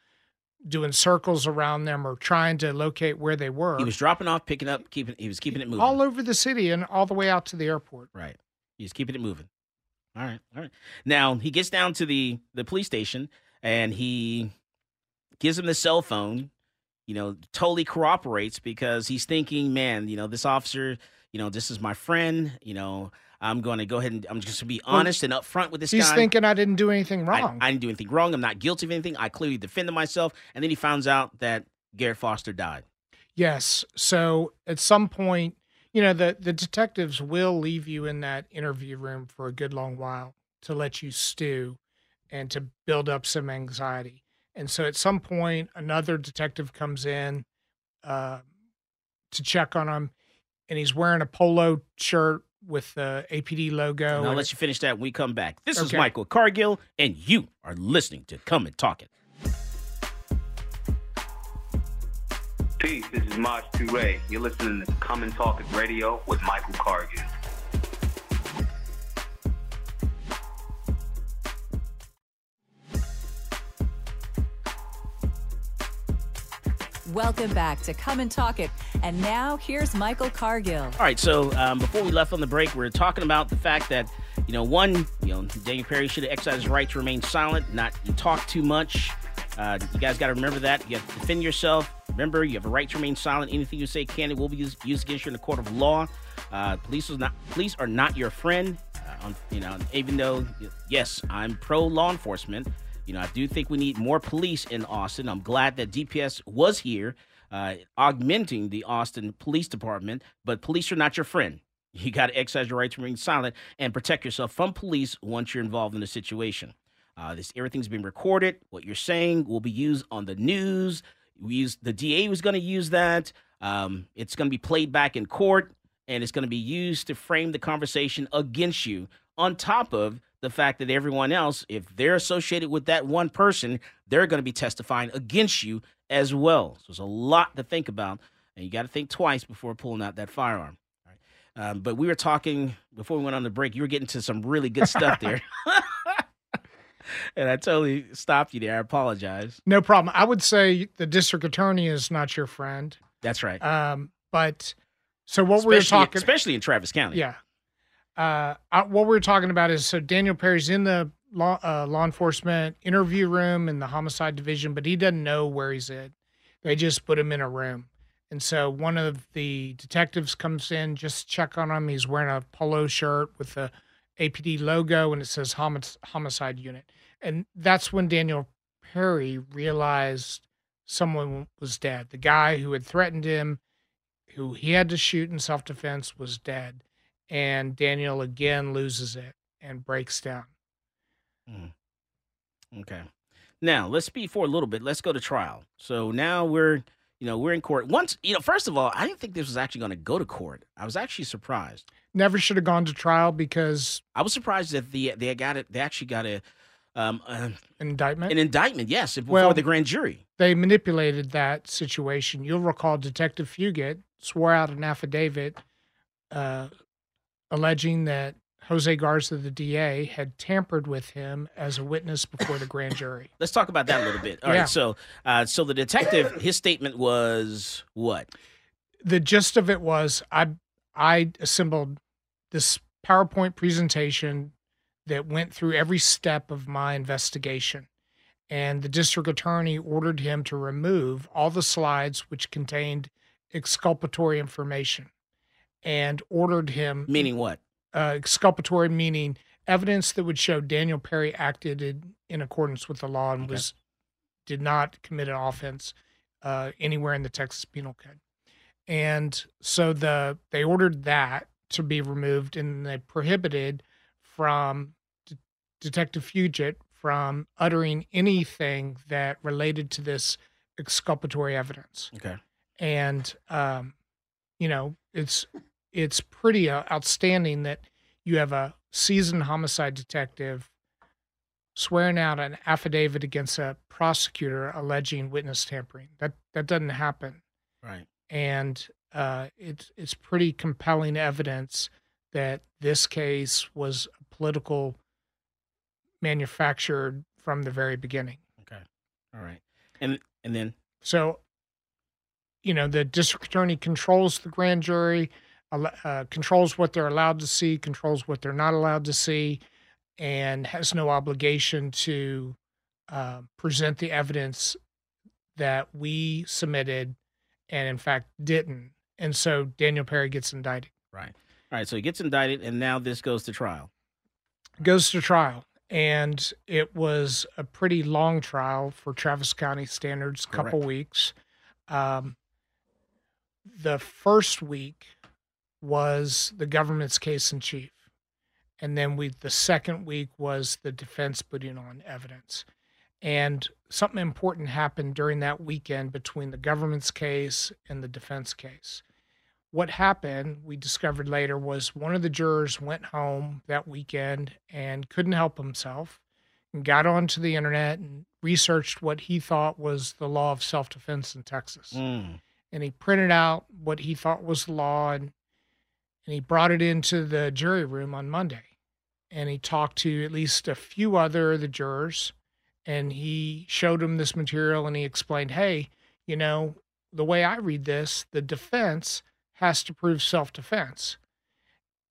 doing circles around them, or trying to locate where they were. He was dropping off, picking up, keeping it moving all over the city and all the way out to the airport. Right, he was keeping it moving. All right. Now he gets down to the police station and he gives him the cell phone. Totally cooperates, because he's thinking, man, this officer, this is my friend, I'm going to go ahead and I'm just going to be honest and upfront with this guy. He's thinking I didn't do anything wrong. I didn't do anything wrong. I'm not guilty of anything. I clearly defended myself. And then he finds out that Garrett Foster died. Yes. So at some point, the detectives will leave you in that interview room for a good long while to let you stew and to build up some anxiety. And so at some point, another detective comes in to check on him, and he's wearing a polo shirt with the APD logo. And I'll let you finish that when we come back. This is Michael Cargill, and you are listening to Come and Talk It. Peace, this is Maj Toure. You're listening to Come and Talk It Radio with Michael Cargill. Welcome back to Come and Talk It. And now here's Michael Cargill. All right, so before we left on the break, we were talking about the fact that, Daniel Perry should have exercised his right to remain silent, not talk too much. You guys got to remember that. You have to defend yourself. Remember, you have a right to remain silent. Anything you say can and will be used against you in the court of law. Police are not your friend. Even though, yes, I'm pro law enforcement. I do think we need more police in Austin. I'm glad that DPS was here, augmenting the Austin Police Department. But police are not your friend. You got to exercise your right to remain silent and protect yourself from police once you're involved in a situation. Everything's been recorded. What you're saying will be used on the news. The DA was going to use that. It's going to be played back in court, and it's going to be used to frame the conversation against you on top of the fact that everyone else, if they're associated with that one person, they're going to be testifying against you as well. So there's a lot to think about, and you got to think twice before pulling out that firearm. All right. But we were talking before we went on the break. You were getting to some really good stuff there, and I totally stopped you there. I apologize. No problem. I would say the district attorney is not your friend. That's right. Especially in Travis County. Yeah. What we're talking about is, so Daniel Perry's in the law enforcement interview room in the homicide division, but he doesn't know where he's at. They just put him in a room. And so one of the detectives comes in, just to check on him. He's wearing a polo shirt with the APD logo, and it says homicide unit. And that's when Daniel Perry realized someone was dead. The guy who had threatened him, who he had to shoot in self-defense, was dead. And Daniel again loses it and breaks down. Okay. Now let's speed for a little bit. Let's go to trial. So now we're in court. First of all, I didn't think this was actually going to go to court. I was actually surprised. Never should have gone to trial because I was surprised that they actually got an indictment. An indictment, yes, before the grand jury. They manipulated that situation. You'll recall Detective Fugit swore out an affidavit alleging that Jose Garza, the DA, had tampered with him as a witness before the grand jury. Let's talk about that a little bit. All right, so the detective, his statement was what? The gist of it was, I assembled this PowerPoint presentation that went through every step of my investigation, and the district attorney ordered him to remove all the slides which contained exculpatory information. And ordered him... Meaning what? Exculpatory, meaning evidence that would show Daniel Perry acted in accordance with the law and did not commit an offense anywhere in the Texas Penal Code. And so they ordered that to be removed, and they prohibited from Detective Fugit from uttering anything that related to this exculpatory evidence. Okay. And, it's pretty outstanding that you have a seasoned homicide detective swearing out an affidavit against a prosecutor alleging witness tampering. That doesn't happen, right? And it's pretty compelling evidence that this case was political manufactured from the very beginning. Okay, all right, and then so. The district attorney controls the grand jury, controls what they're allowed to see, controls what they're not allowed to see, and has no obligation to present the evidence that we submitted and, in fact, didn't. And so Daniel Perry gets indicted. Right. All right, so he gets indicted, and now this goes to trial. Goes to trial, and it was a pretty long trial for Travis County standards, a couple weeks. The first week was the government's case in chief. And then the second week was the defense putting on evidence. And something important happened during that weekend between the government's case and the defense case. What happened, we discovered later, was one of the jurors went home that weekend and couldn't help himself and got onto the internet and researched what he thought was the law of self-defense in Texas. And he printed out what he thought was the law, and he brought it into the jury room on Monday. And he talked to at least a few other of the jurors, and he showed them this material, and he explained, hey, the way I read this, the defense has to prove self-defense.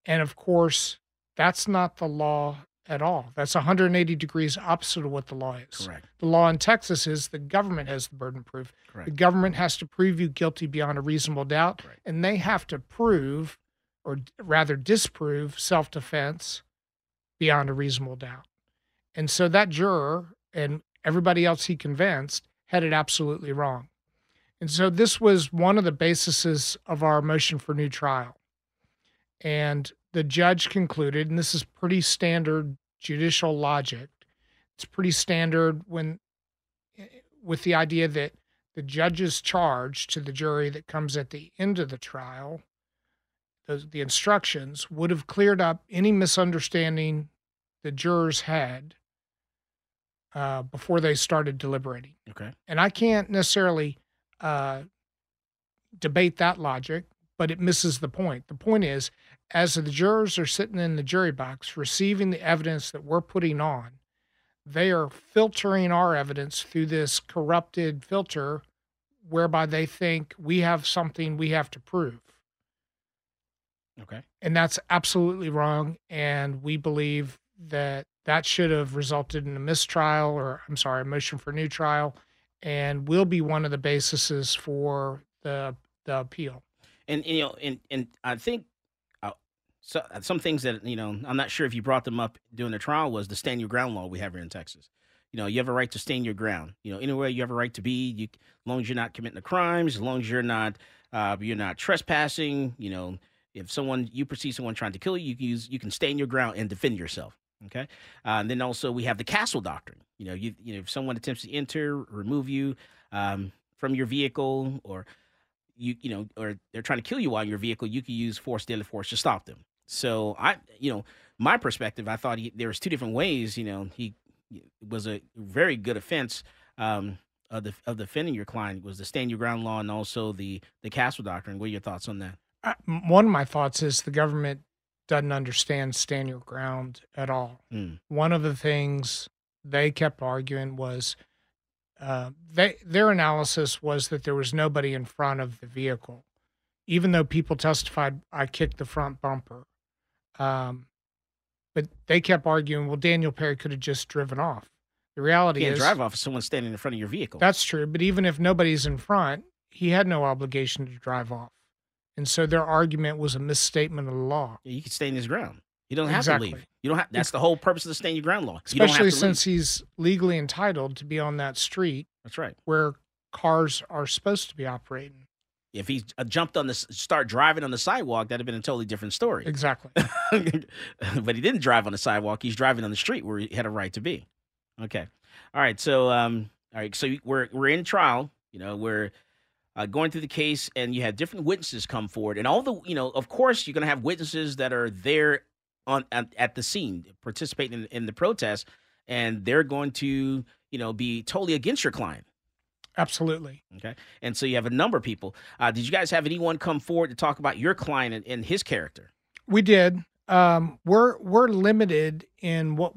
And of course, that's not the law at all. That's 180 degrees opposite of what the law is. Correct. The law in Texas is the government has the burden of proof. Correct. The government has to prove you guilty beyond a reasonable doubt, right, and they have to prove, or rather disprove, self-defense beyond a reasonable doubt. And so that juror and everybody else he convinced had it absolutely wrong. And so this was one of the bases of our motion for new trial. And the judge concluded, and this is pretty standard judicial logic, it's pretty standard when with the idea that the judge's charge to the jury that comes at the end of the trial, the instructions, would have cleared up any misunderstanding the jurors had before they started deliberating. Okay. And I can't necessarily debate that logic, but it misses the point. The point is, as the jurors are sitting in the jury box receiving the evidence that we're putting on, they are filtering our evidence through this corrupted filter whereby they think we have something we have to prove. Okay. And that's absolutely wrong, and we believe that that should have resulted in a mistrial, or I'm sorry, a motion for new trial, and will be one of the bases for the appeal. And you know, and I think so, some things that, you know, I'm not sure if you brought them up during the trial, was the stand your ground law we have here in Texas. You know, you have a right to stand your ground. You know, anywhere you have a right to be, you, as long as you're not committing a crime, as long as you're not trespassing. You know, if someone, you perceive someone trying to kill you, you can stand your ground and defend yourself. Okay, and then also we have the castle doctrine. You know, you know, if someone attempts to enter, remove you from your vehicle, or you know, or they're trying to kill you while in your vehicle, you can use force, deadly force to stop them. So I, you know, my perspective, I thought there was two different ways. You know, he was a very good offense of defending your client was the stand your ground law and also the castle doctrine. What are your thoughts on that? One of my thoughts is the government doesn't understand stand your ground at all. Mm. One of the things they kept arguing was their analysis was that there was nobody in front of the vehicle, even though people testified, I kicked the front bumper. But they kept arguing, well, Daniel Perry could have just driven off. The reality is, you can't drive off if someone's standing in front of your vehicle. That's true. But even if nobody's in front, he had no obligation to drive off. And so their argument was a misstatement of the law. Yeah, you can stand his ground. You don't have to leave. You don't have. That's the whole purpose of the stand your ground law. Especially since he's legally entitled to be on that street. That's right. Where cars are supposed to be operating. If he jumped on the, start driving on the sidewalk, that'd have been a totally different story. Exactly. But he didn't drive on the sidewalk. He's driving on the street where he had a right to be. Okay. All right. So, So we're in trial. You know, we're going through the case, and you have different witnesses come forward, and all the, you know, of course, you're going to have witnesses that are there on at the scene, participating in the protest, and they're going to, you know, be totally against your client. Absolutely. Okay. And so you have a number of people. Did you guys have anyone come forward to talk about your client and his character? We did. We're limited in what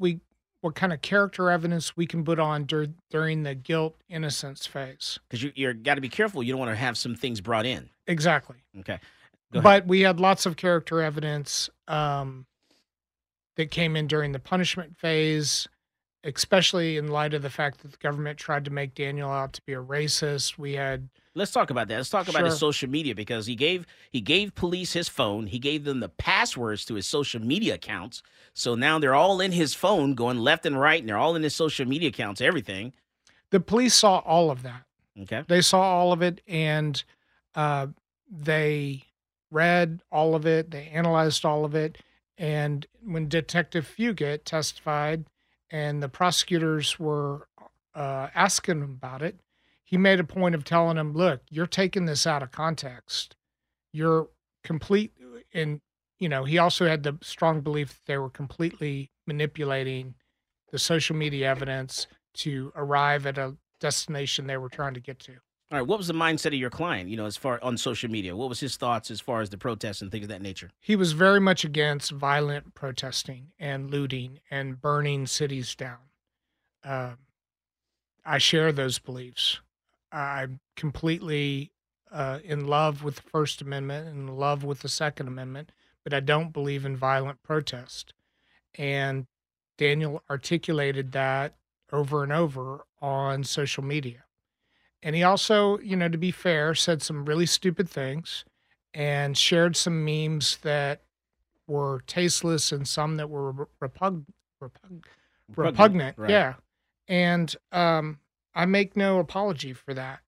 kind of character evidence we can put on during the guilt innocence phase. Because you're got to be careful. You don't want to have some things brought in. Exactly. Okay. Go ahead. But we had lots of character evidence that came in during the punishment phase, especially in light of the fact that the government tried to make Daniel out to be a racist. We had... Let's talk about that. Let's talk about his social media, because he gave police his phone. He gave them the passwords to his social media accounts. So now they're all in his phone going left and right, and they're all in his social media accounts, everything. The police saw all of that. Okay. They saw all of it, and they read all of it. They analyzed all of it. And when Detective Fugit testified, and the prosecutors were asking him about it, he made a point of telling him, look, you're taking this out of context. You're complete. And, you know, he also had the strong belief that they were completely manipulating the social media evidence to arrive at a destination they were trying to get to. All right. What was the mindset of your client, you know, as far on social media? What was his thoughts as far as the protests and things of that nature? He was very much against violent protesting and looting and burning cities down. I share those beliefs. I'm completely in love with the First Amendment and in love with the Second Amendment, but I don't believe in violent protest. And Daniel articulated that over and over on social media. And he also, you know, to be fair, said some really stupid things and shared some memes that were tasteless and some that were repugnant. Right. Yeah. And I make no apology for that.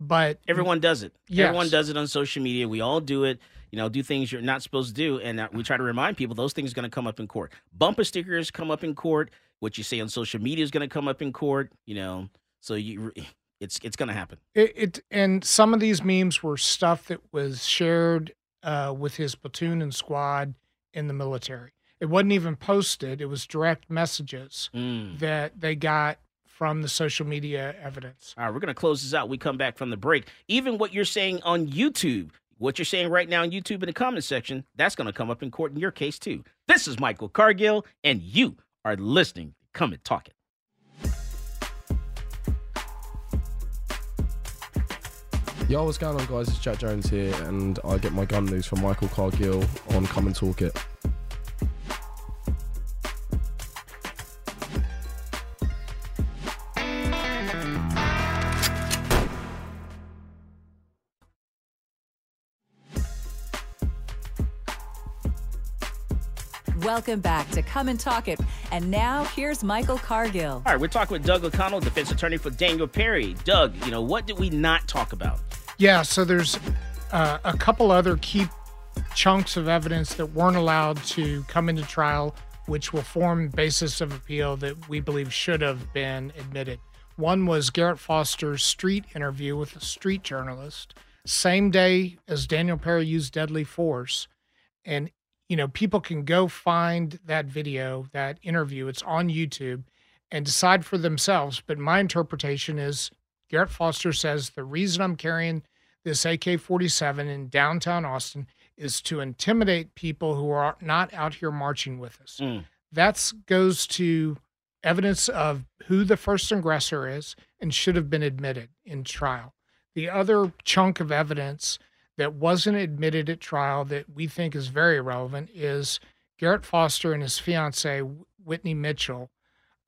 But everyone does it. Yes. Everyone does it on social media. We all do it. You know, do things you're not supposed to do. And we try to remind people those things are going to come up in court. Bumper stickers come up in court. What you say on social media is going to come up in court. You know, so it's going to happen. And some of these memes were stuff that was shared with his platoon and squad in the military. It wasn't even posted. It was direct messages that they got from the social media evidence. All right, we're going to close this out. We come back from the break. Even what you're saying on YouTube, what you're saying right now on YouTube in the comment section, that's going to come up in court in your case too. This is Michael Cargill, and you are listening to Come and Talk It. Yo, what's going on, guys? It's Jack Jones here, and I get my gun news from Michael Cargill on Come and Talk It. Welcome back to Come and Talk It. And now, here's Michael Cargill. All right, we're talking with Doug O'Connell, defense attorney for Daniel Perry. Doug, you know, what did we not talk about? Yeah, so there's a couple other key chunks of evidence that weren't allowed to come into trial, which will form the basis of appeal that we believe should have been admitted. One was Garrett Foster's street interview with a street journalist, same day as Daniel Perry used deadly force. And you know, people can go find that video, that interview. It's on YouTube, and decide for themselves. But my interpretation is Garrett Foster says the reason I'm carrying this AK-47 in downtown Austin is to intimidate people who are not out here marching with us. That goes to evidence of who the first aggressor is and should have been admitted in trial. The other chunk of evidence that wasn't admitted at trial that we think is very relevant is Garrett Foster and his fiancee, Whitney Mitchell.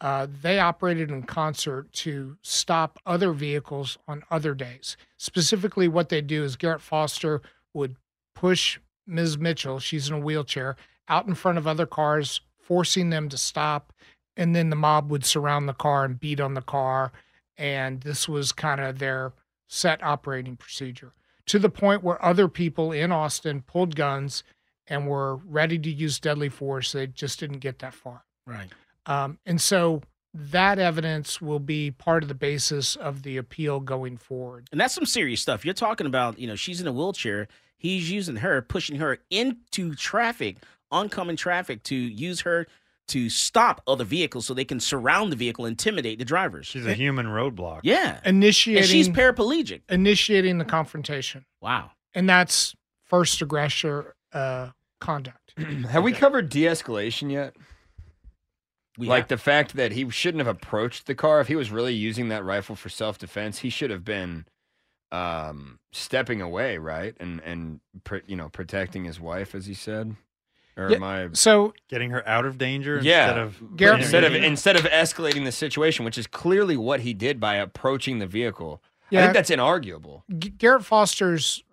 They operated in concert to stop other vehicles on other days. Specifically, what they do is Garrett Foster would push Ms. Mitchell, she's in a wheelchair, out in front of other cars, forcing them to stop, and then the mob would surround the car and beat on the car, and this was kind of their set operating procedure, to the point where other people in Austin pulled guns and were ready to use deadly force. They just didn't get that far. Right. And so that evidence will be part of the basis of the appeal going forward. And that's some serious stuff. You're talking about, you know, she's in a wheelchair. He's using her, pushing her into traffic, oncoming traffic, to use her to stop other vehicles so they can surround the vehicle, intimidate the drivers. She's a human roadblock. Yeah. And she's paraplegic. Initiating the confrontation. Wow. And that's first aggressor conduct. Have we covered de-escalation yet? The fact that he shouldn't have approached the car. If he was really using that rifle for self-defense, he should have been stepping away, right? And protecting his wife, as he said. Getting her out of danger instead of escalating the situation, which is clearly what he did by approaching the vehicle. Yeah. I think that's inarguable. Garrett Foster's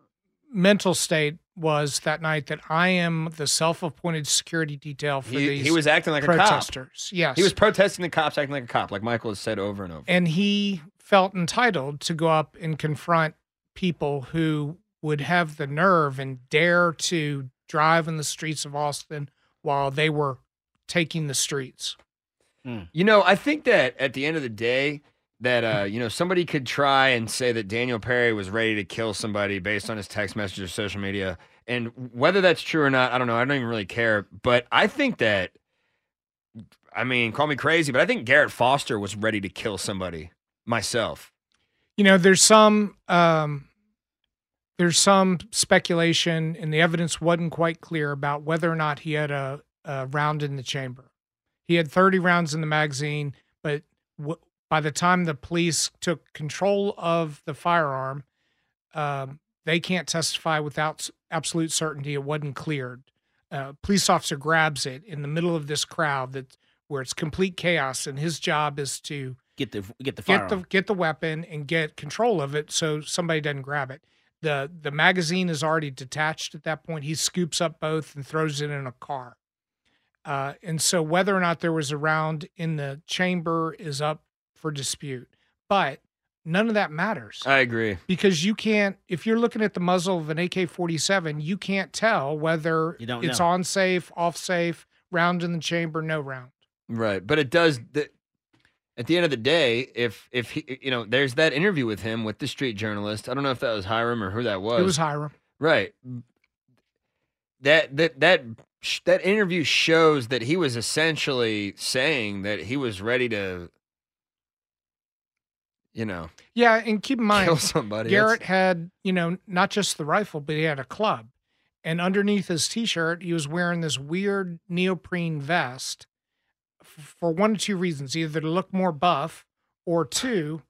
mental state was that night that I am the self-appointed security detail for these protesters. He was acting like protesters. A cop. Yes. He was protesting the cops, acting like a cop, like Michael has said over and over. And he felt entitled to go up and confront people who would have the nerve and dare to drive in the streets of Austin while they were taking the streets. You know, I think that at the end of the day that, you know, somebody could try and say that Daniel Perry was ready to kill somebody based on his text message or social media. And whether that's true or not, I don't know. I don't even really care. But I think that, I mean, call me crazy, but I think Garrett Foster was ready to kill somebody myself. You know, there's some speculation, and the evidence wasn't quite clear about whether or not he had a round in the chamber. He had 30 rounds in the magazine, but by the time the police took control of the firearm, They can't testify without absolute certainty it wasn't cleared. Police officer grabs it in the middle of this crowd that where it's complete chaos, and his job is to get the weapon and get control of it so somebody doesn't grab it. The magazine is already detached at that point. He scoops up both and throws it in a car. And so whether or not there was a round in the chamber is up for dispute. But none of that matters. I agree. Because you can't, if you're looking at the muzzle of an AK-47, you can't tell whether it's on safe, off safe, round in the chamber, no round. Right. But it does, at the end of the day, if he, you know, there's that interview with him with the street journalist. I don't know if that was Hiram or who that was. It was Hiram. Right. That interview shows that he was essentially saying that he was ready to, you know. Yeah, and keep in mind, kill somebody. Garrett had, you know, not just the rifle, but he had a club. And underneath his T-shirt, he was wearing this weird neoprene vest for one of two reasons, either to look more buff or two,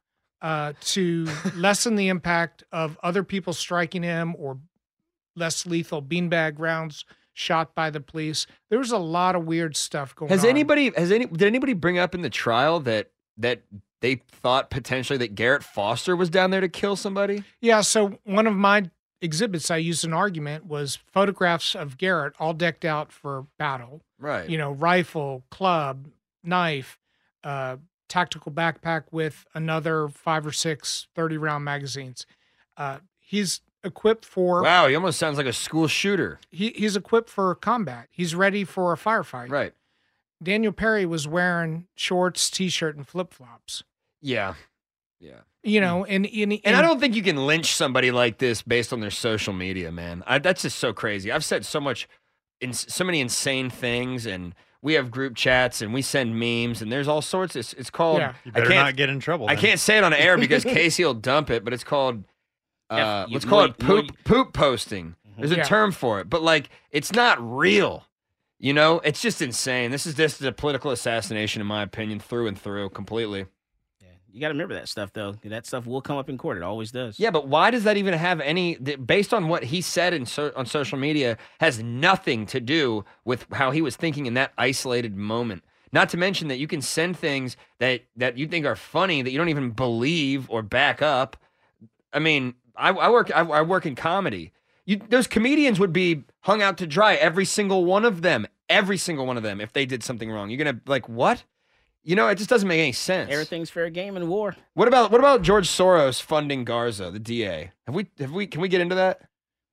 to lessen the impact of other people striking him or less lethal beanbag rounds shot by the police. There was a lot of weird stuff going on. Did anybody bring up in the trial that they thought potentially that Garrett Foster was down there to kill somebody? Yeah, so one of my exhibits I used an argument was photographs of Garrett all decked out for battle. Right. You know, rifle, club, knife, tactical backpack with another 5 or 6 30-round magazines. He's equipped for... Wow, he almost sounds like a school shooter. He's equipped for combat. He's ready for a firefight. Right. Daniel Perry was wearing shorts, T-shirt, and flip-flops. Yeah. Yeah. You know, and I don't think you can lynch somebody like this based on their social media, man. That's just so crazy. I've said so many insane things, and we have group chats, and we send memes, and there's all sorts. It's called... Yeah. You better not get in trouble. Then. I can't say it on air because Casey will dump it, but it's called... let's call it poop posting. There's a term for it, but like it's not real, you know. It's just insane. This is a political assassination, in my opinion, through and through, completely. Yeah, you got to remember that stuff, though. That stuff will come up in court. It always does. Yeah, but why does that even have any? Based on what he said on social media, has nothing to do with how he was thinking in that isolated moment. Not to mention that you can send things that you think are funny that you don't even believe or back up. I mean. I work in comedy. Those comedians would be hung out to dry, every single one of them, if they did something wrong. You're gonna like what? You know, it just doesn't make any sense. Everything's fair game in war. What about George Soros funding Garza, the DA? Can we get into that?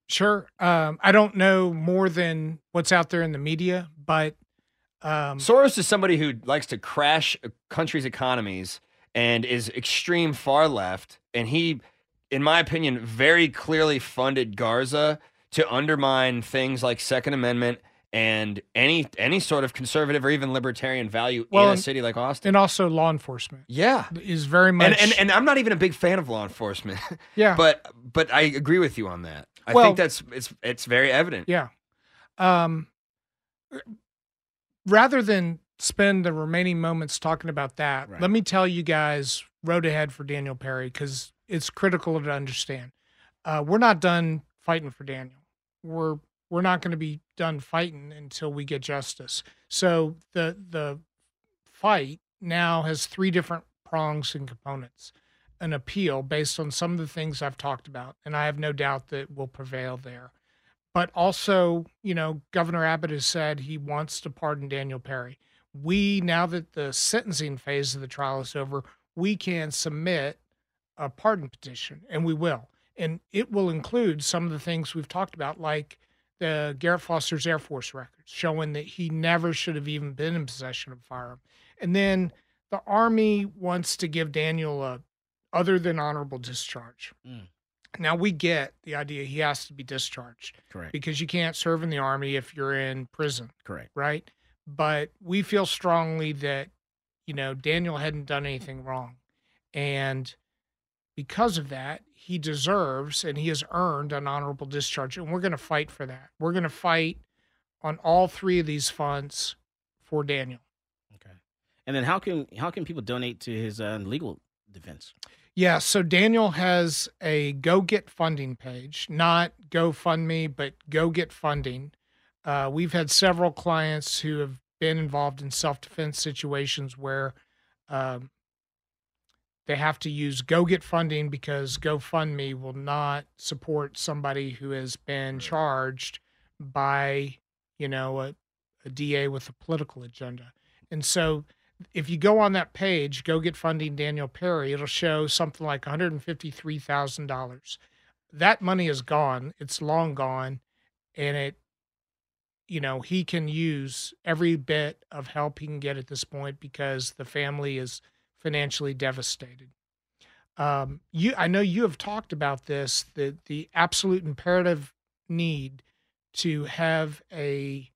Sure. I don't know more than what's out there in the media, but Soros is somebody who likes to crash a country's economies and is extreme far left, and he, in my opinion, very clearly funded Garza to undermine things like Second Amendment and any sort of conservative or even libertarian value in a city like Austin. And also law enforcement. Yeah. Is very much... And I'm not even a big fan of law enforcement. Yeah. But I agree with you on that. I think that's it's very evident. Yeah. Rather than spend the remaining moments talking about that, right, let me tell you guys road ahead for Daniel Perry, because... it's critical to understand. We're not done fighting for Daniel. We're not going to be done fighting until we get justice. So the fight now has 3 different prongs and components. An appeal based on some of the things I've talked about, and I have no doubt that will prevail there. But also, you know, Governor Abbott has said he wants to pardon Daniel Perry. Now that the sentencing phase of the trial is over, we can submit a pardon petition, and we will. And it will include some of the things we've talked about, like the Garrett Foster's Air Force records, showing that he never should have even been in possession of a firearm. And then the Army wants to give Daniel a other than honorable discharge. Mm. Now, we get the idea he has to be discharged. Correct. Because you can't serve in the Army if you're in prison. Correct. Right? But we feel strongly that, you know, Daniel hadn't done anything wrong. And because of that, he deserves and he has earned an honorable discharge, and we're going to fight for that. We're going to fight on all 3 of these fronts for Daniel. Okay. And then how can people donate to his legal defense? Yeah, so Daniel has a Go Get Funding page, not GoFundMe, but Go Get Funding. We've had several clients who have been involved in self-defense situations where they have to use Go Get Funding because GoFundMe will not support somebody who has been charged by, you know, a DA with a political agenda. And so if you go on that page, Go Get Funding Daniel Perry, it'll show something like $153,000. That money is gone. It's long gone. And it, you know, he can use every bit of help he can get at this point because the family is financially devastated. I know you have talked about this, that the absolute imperative need to have a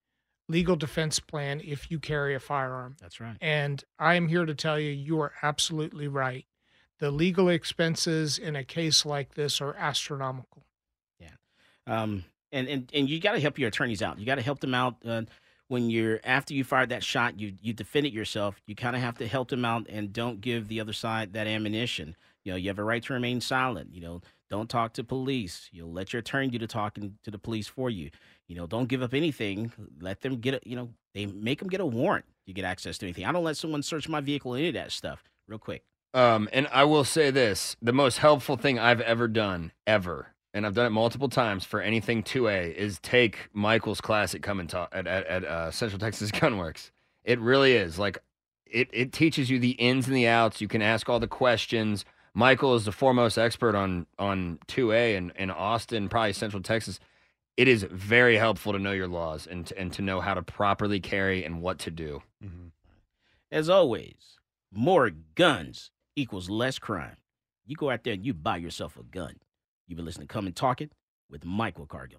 legal defense plan if you carry a firearm. That's right. And I am here to tell you, you are absolutely right. The legal expenses in a case like this are astronomical. Yeah. And you got to help your attorneys out. You got to help them out when you're, after you fired that shot, you defended yourself. You kind of have to help them out and don't give the other side that ammunition. You know, you have a right to remain silent. You know, don't talk to police. You'll let your attorney do the talking to the police for you. You know, don't give up anything. Let them get it. You know, they make them get a warrant. You get access to anything. I don't let someone search my vehicle, any of that stuff, real quick. And I will say this, the most helpful thing I've ever done, and I've done it multiple times for anything 2A, is take Michael's class at Come and Talk at Central Texas Gunworks. It really is. Like, it teaches you the ins and the outs. You can ask all the questions. Michael is the foremost expert on 2A in Austin, probably Central Texas. It is very helpful to know your laws and to know how to properly carry and what to do. Mm-hmm. As always, more guns equals less crime. You go out there and you buy yourself a gun. You've been listening to Come and Talk It with Michael Cargill.